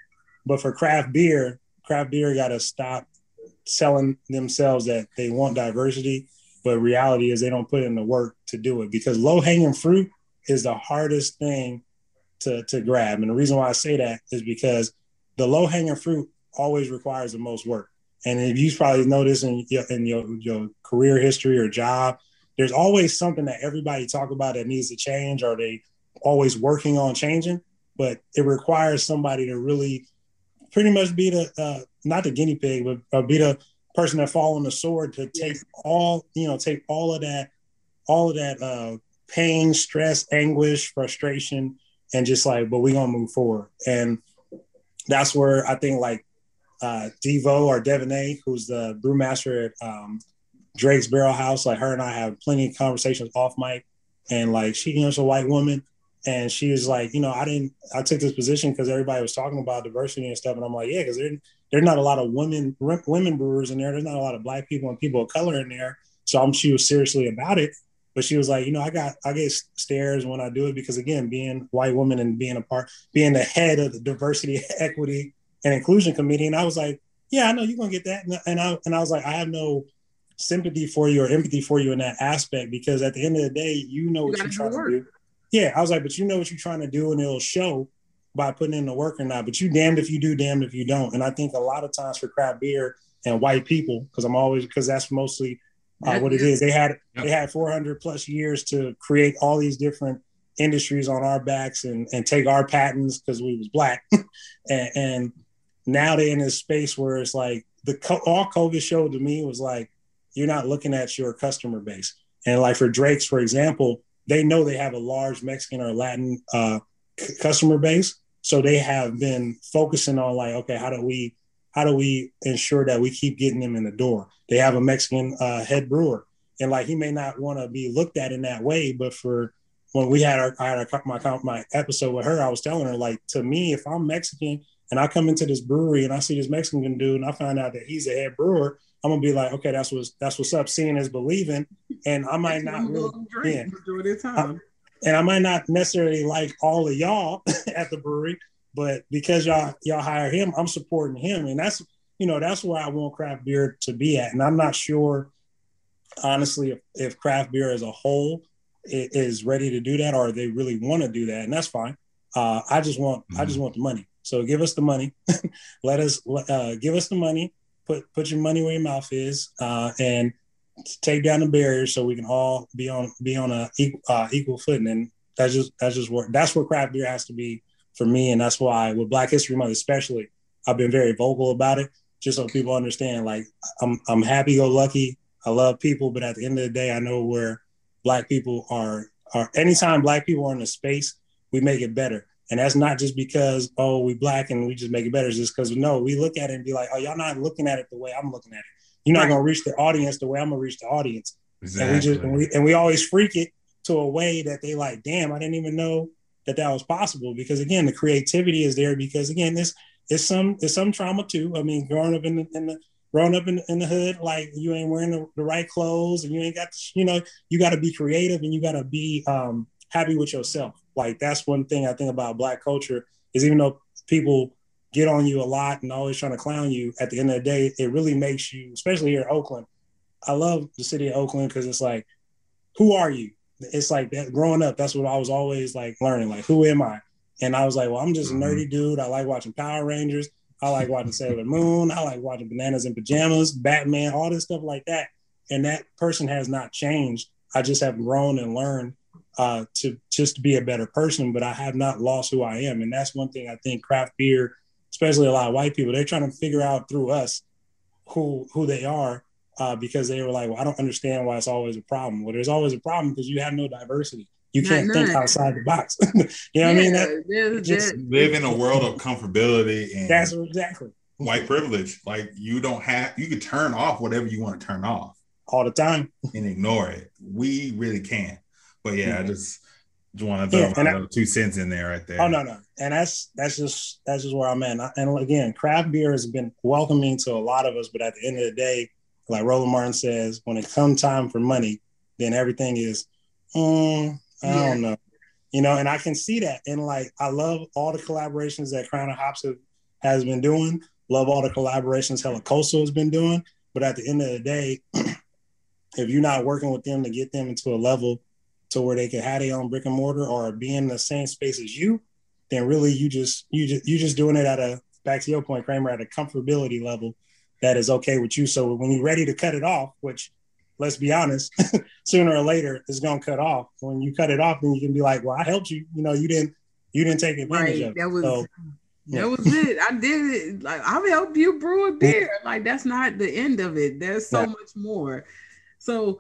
but for craft beer, craft beer got to stop selling themselves that they want diversity, but reality is they don't put in the work to do it, because low-hanging fruit is the hardest thing to, to grab. And the reason why I say that is because the low-hanging fruit always requires the most work. And if you probably notice in your, in your, your career history or job, there's always something that everybody talk about that needs to change, or they always working on changing, but it requires somebody to really pretty much be the, uh, not the guinea pig, but uh, be the person that fall on the sword to take all, you know, take all of that, all of that uh, pain, stress, anguish, frustration, and just like, but we're going to move forward. And that's where I think like uh, Devo or Devonay, who's the brewmaster at um, Drake's Barrel House, like her and I have plenty of conversations off mic. And like, she, you know, she's a white woman. And she was like, you know, I didn't, I took this position because everybody was talking about diversity and stuff. And I'm like, yeah, because there, there's not a lot of women, women brewers in there. There's not a lot of Black people and people of color in there. So I'm, she was seriously about it. But she was like, you know, I got, I get stares when I do it, because again, being white woman and being a part, being the head of the diversity, equity, and inclusion committee. And I was like, yeah, I know you're going to get that. And, and I, and I was like, I have no sympathy for you or empathy for you in that aspect, because at the end of the day, you know what you're trying to do. Yeah, I was like, but you know what you're trying to do, and it'll show by putting in the work or not, but you damned if you do, damned if you don't. And I think a lot of times for craft beer and white people, because I'm always, because that's mostly uh, what it is. They had, yep. they had four hundred plus years to create all these different industries on our backs and, and take our patents because we was black. and, and now they're in this space where it's like, the all COVID showed to me was like, you're not looking at your customer base. And like for Drake's, for example, they know they have a large Mexican or Latin uh, c- customer base. So they have been focusing on like, okay, how do we, how do we ensure that we keep getting them in the door? They have a Mexican uh, head brewer, and like, he may not want to be looked at in that way, but for when we had our, I had our, my, my episode with her, I was telling her like, to me, if I'm Mexican and I come into this brewery and I see this Mexican dude and I find out that he's a head brewer, I'm going to be like, okay, that's what's, that's what's up. Seeing is believing. And I might not really, yeah, I, and I might not necessarily like all of y'all at the brewery, but because y'all, y'all hire him, I'm supporting him. And that's, you know, that's where I want craft beer to be at. And I'm not sure, honestly, if, if craft beer as a whole is ready to do that, or they really want to do that. And that's fine. Uh, I just want, mm-hmm. I just want the money. So give us the money, let us, uh, give us the money, put, put your money where your mouth is, uh, and take down the barriers so we can all be on, be on a equal, uh, equal footing. And that's just, that's just where, that's where craft beer has to be for me. And that's why with Black History Month, especially, I've been very vocal about it, just so people understand, like, I'm, I'm happy go lucky. I love people, but at the end of the day, I know where Black people are, are anytime Black people are in a space, we make it better. And that's not just because, oh, we Black and we just make it better. It's just because, no, we look at it and be like, oh, y'all not looking at it the way I'm looking at it. You're not right. going to reach the audience the way I'm going to reach the audience. Exactly. And we just and we, and we always freak it to a way that they like, damn, I didn't even know that that was possible. Because, again, the creativity is there because, again, this is some it's some trauma, too. I mean, growing up in the, in the growing up in, in the hood, like you ain't wearing the, the right clothes and you ain't got, you know, you got to be creative and you got to be um, happy with yourself. Like, that's one thing I think about Black culture is even though people get on you a lot and always trying to clown you, at the end of the day, it really makes you, especially here in Oakland. I love the city of Oakland because it's like, who are you? It's like that growing up, that's what I was always like learning, like, who am I? And I was like, well, I'm just a nerdy dude. I like watching Power Rangers. I like watching Sailor Moon. I like watching Bananas in Pajamas, Batman, all this stuff like that. And that person has not changed. I just have grown and learned Uh, to just be a better person, but I have not lost who I am. And that's one thing I think craft beer, especially a lot of white people, they're trying to figure out through us who who they are uh, because they were like, well, I don't understand why it's always a problem. Well, there's always a problem because you have no diversity. You not can't none. think outside the box. You know what yeah, I mean? That, just, live in a world of comfortability and that's exactly white privilege. Like you don't have, you can turn off whatever you want to turn off. All the time. And ignore it. We really can't. But yeah, I just, just want to throw yeah, I, two cents in there, right there. Oh no, no, and that's that's just that's just where I'm at. And again, craft beer has been welcoming to a lot of us, but at the end of the day, like Roland Martin says, when it comes time for money, then everything is, mm, I yeah. don't know, you know. And I can see that, and like I love all the collaborations that Crown and Hops have, has been doing. Love all the collaborations Hella Coastal has been doing. But at the end of the day, if you're not working with them to get them into a level to where they can have their own brick and mortar or be in the same space as you, then really you just you just you just doing it at a, back to your point, Kramer, at a comfortability level that is okay with you. So when you're ready to cut it off, which let's be honest, sooner or later it's gonna cut off. When you cut it off, then you can be like, well, I helped you. You know, you didn't you didn't take advantage right. of it. That was so, yeah. that was it. I did it. Like I helped you brew a beer. Like that's not the end of it. There's so yeah. much more. So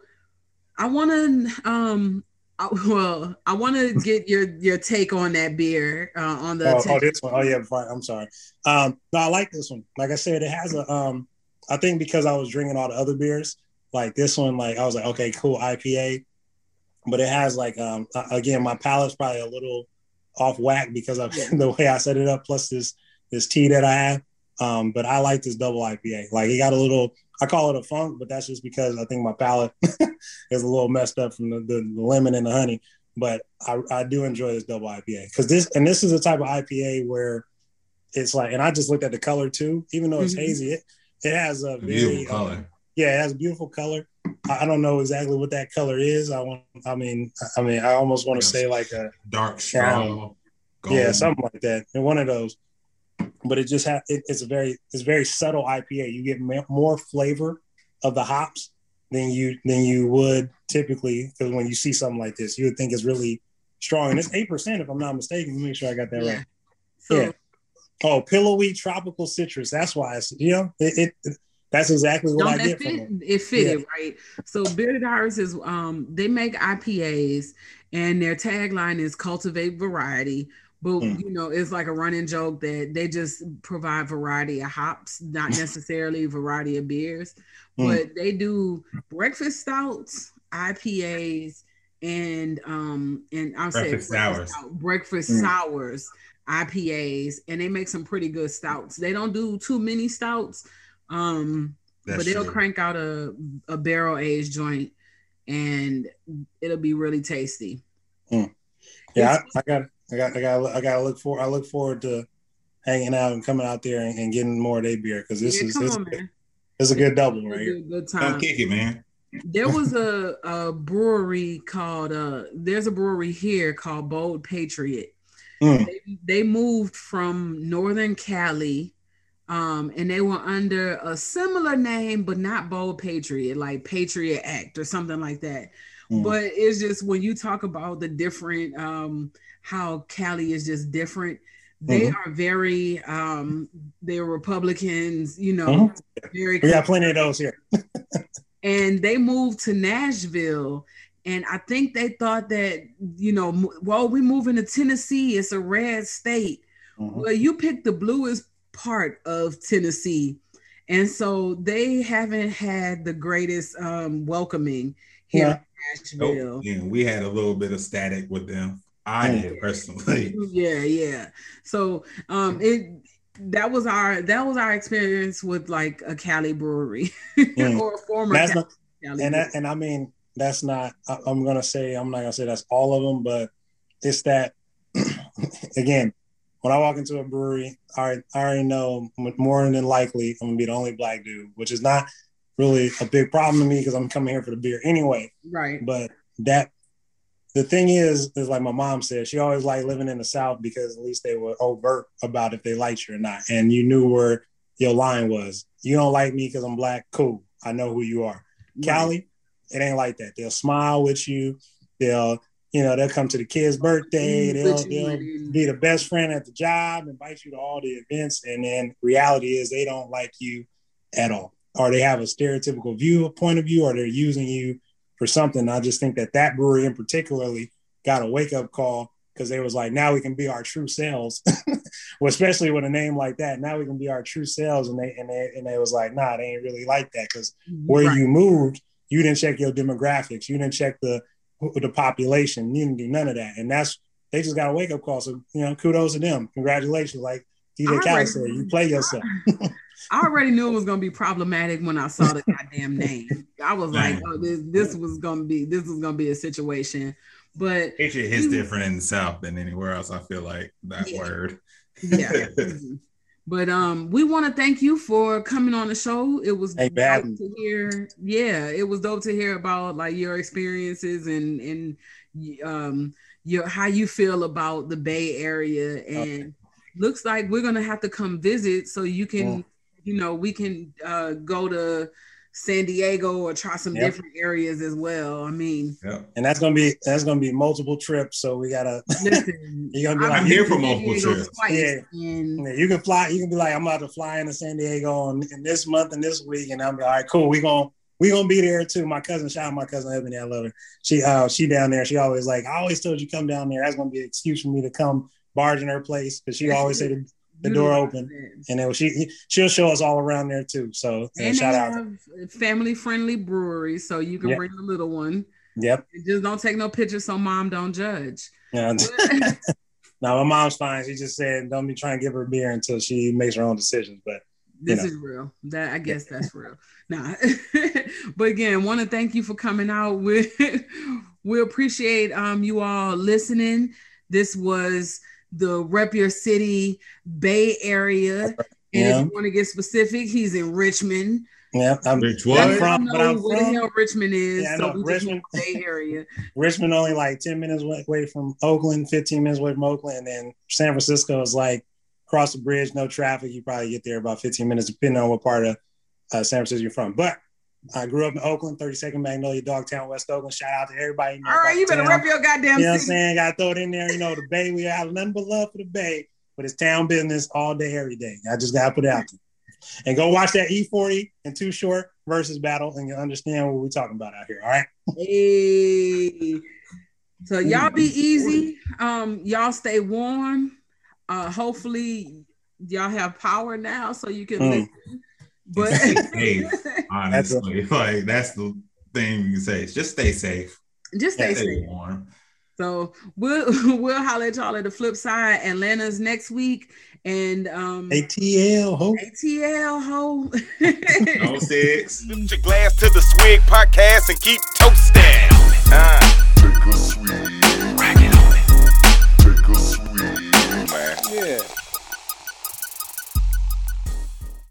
I wanna um I, well, I want to get your, your take on that beer uh, on the. Oh, oh, this one. Oh, yeah. I'm sorry. Um, no, I like this one. Like I said, it has a. Um, I think because I was drinking all the other beers, like this one, like I was like, okay, cool I P A, but it has like um, again, my palate's probably a little off whack because of the way I set it up. Plus this this tea that I have, um, but I like this double I P A. Like it got a little. I call it a funk, but that's just because I think my palate is a little messed up from the, the, the lemon and the honey. But I, I do enjoy this double I P A because this and this is a type of I P A where it's like, and I just looked at the color too. Even though it's mm-hmm. hazy, it, it has a, a very, beautiful color. Um, yeah, it has a beautiful color. I, I don't know exactly what that color is. I want. I mean, I mean, I almost want to yes. say like a dark straw. Um, Gold. Yeah, something like that. And one of those. But it just ha- it, it's a very it's very subtle I P A. You get ma- more flavor of the hops than you than you would typically, because when you see something like this, you would think it's really strong. And it's eight percent, if I'm not mistaken. Let me make sure I got that yeah. right. So, yeah. Oh, pillowy tropical citrus. That's why it's you know it. it that's exactly what no, I get fit, from it. It fitted yeah. right. So Bearded Iris is um they make I P As, and their tagline is cultivate variety. But, mm. you know, it's like a running joke that they just provide variety of hops, not necessarily variety of beers. Mm. But they do breakfast stouts, I P As, and um, and I'll breakfast say breakfast, sours. Stout, breakfast mm. sours, I P As, and they make some pretty good stouts. They don't do too many stouts, um, but they'll true. crank out a, a barrel aged joint, and it'll be really tasty. Mm. Yeah, I, I got it. I got, I got, I got to look for. I look forward to hanging out and coming out there and, and getting more of their beer, because this yeah, is this, on, this is a good double right here. Good time. Don't kick it, man. There was a, a brewery called. Uh, there's a brewery here called Bold Patriot. Mm. They, they moved from Northern Cali, um, and they were under a similar name, but not Bold Patriot, like Patriot Act or something like that. Mm. But it's just when you talk about the different. Um, how Cali is just different. They mm-hmm. are very, um, they're Republicans, you know, mm-hmm. very. We got plenty of those here. And they moved to Nashville. And I think they thought that, you know, well, we're moving to Tennessee. It's a red state. Mm-hmm. Well, you picked the bluest part of Tennessee. And so they haven't had the greatest um, welcoming here yeah. in Nashville. Oh, yeah, we had a little bit of static with them. I did personally. Yeah, yeah. So um, it that was our that was our experience with like a Cali brewery mm. or a former that's Cali, not, Cali and that, and I mean that's not. I, I'm gonna say I'm not gonna say that's all of them, but it's that again. When I walk into a brewery, I, I already know more than likely I'm gonna be the only black dude, which is not really a big problem to me because I'm coming here for the beer anyway. Right. But that. The thing is, is like my mom said, she always liked living in the South because at least they were overt about if they liked you or not. And you knew where your line was. You don't like me because I'm black. Cool. I know who you are. Right. Cali, it ain't like that. They'll smile with you. They'll, you know, they'll come to the kid's birthday. They'll, they'll be the best friend at the job, invite you to all the events. And then reality is they don't like you at all. Or they have a stereotypical view, a point of view, or they're using you for something. I just think that that brewery in particularly got a wake up call because they was like, now we can be our true selves. Well, especially with a name like that, now we can be our true selves. And they and they, and they was like, nah, they ain't really like that because where right. you moved, you didn't check your demographics, you didn't check the the population, you didn't do none of that. And that's they just got a wake up call. So you know, kudos to them. Congratulations, like D J Callis said, you play yourself. I already knew it was gonna be problematic when I saw the goddamn name. I was like, "Oh, this this was gonna be this was gonna be a situation." But it hits he, different in the South than anywhere else. I feel like that yeah. word. Yeah. Mm-hmm. But um, we want to thank you for coming on the show. It was hey, dope Baden. to hear. Yeah, it was dope to hear about like your experiences and and um your how you feel about the Bay Area. And okay. looks like we're gonna have to come visit so you can. Yeah. You know, we can uh, go to San Diego or try some yep. different areas as well. I mean, yep. and that's gonna be that's gonna be multiple trips. So we gotta. Listen, you're gonna be I'm like, here for multiple trips. Yeah. And, yeah, you can fly. You can be like, I'm about to fly into San Diego on in this month and this week, and I'm like, all right, cool. We gonna we gonna be there too. My cousin, shout out my cousin Ebony, I love her. She uh she down there. She always like, I always told you come down there. That's gonna be an excuse for me to come barge in her place, because she always said. The door open, and then she she'll show us all around there too. So and shout out family friendly brewery, so you can yep. bring the little one. Yep. And just don't take no pictures, so mom don't judge. Yeah. No, my mom's fine. She just said don't be trying to give her beer until she makes her own decisions. But this know. is real. That I guess that's real. Nah. But again, want to thank you for coming out. We we appreciate um you all listening. This was. The Rep Your City Bay Area. And yeah. if you want to get specific, he's in Richmond. Yeah, I'm, I'm from, know but I'm where from, the hell Richmond is. Yeah, so we Richmond, just Bay Area. Richmond only like ten minutes away from Oakland, fifteen minutes away from Oakland, and then San Francisco is like cross the bridge, no traffic. You probably get there about fifteen minutes, depending on what part of uh, San Francisco you're from. But I grew up in Oakland, thirty-second Magnolia, Dogtown, West Oakland. Shout out to everybody. You know, all right, you better rep your goddamn city. You know what I'm saying? Got to throw it in there. You know, the Bay, we have nothing but love for the Bay, but it's town business all day, every day. I just got to put it out there. And go watch that E forty and Too Short versus battle, and you understand what we're talking about out here. All right. Hey. So y'all be easy. Um, y'all stay warm. Uh, hopefully y'all have power now, so you can. Mm. Listen. But hey, honestly, that's a, like that's the thing you can say. Just stay safe. Just stay, stay safe. Warm. So we'll we'll holler at y'all at the flip side. Atlanta's next week. And um A T L ho. A T L ho. oh six. Lift your glass to the swig podcast and keep toasting.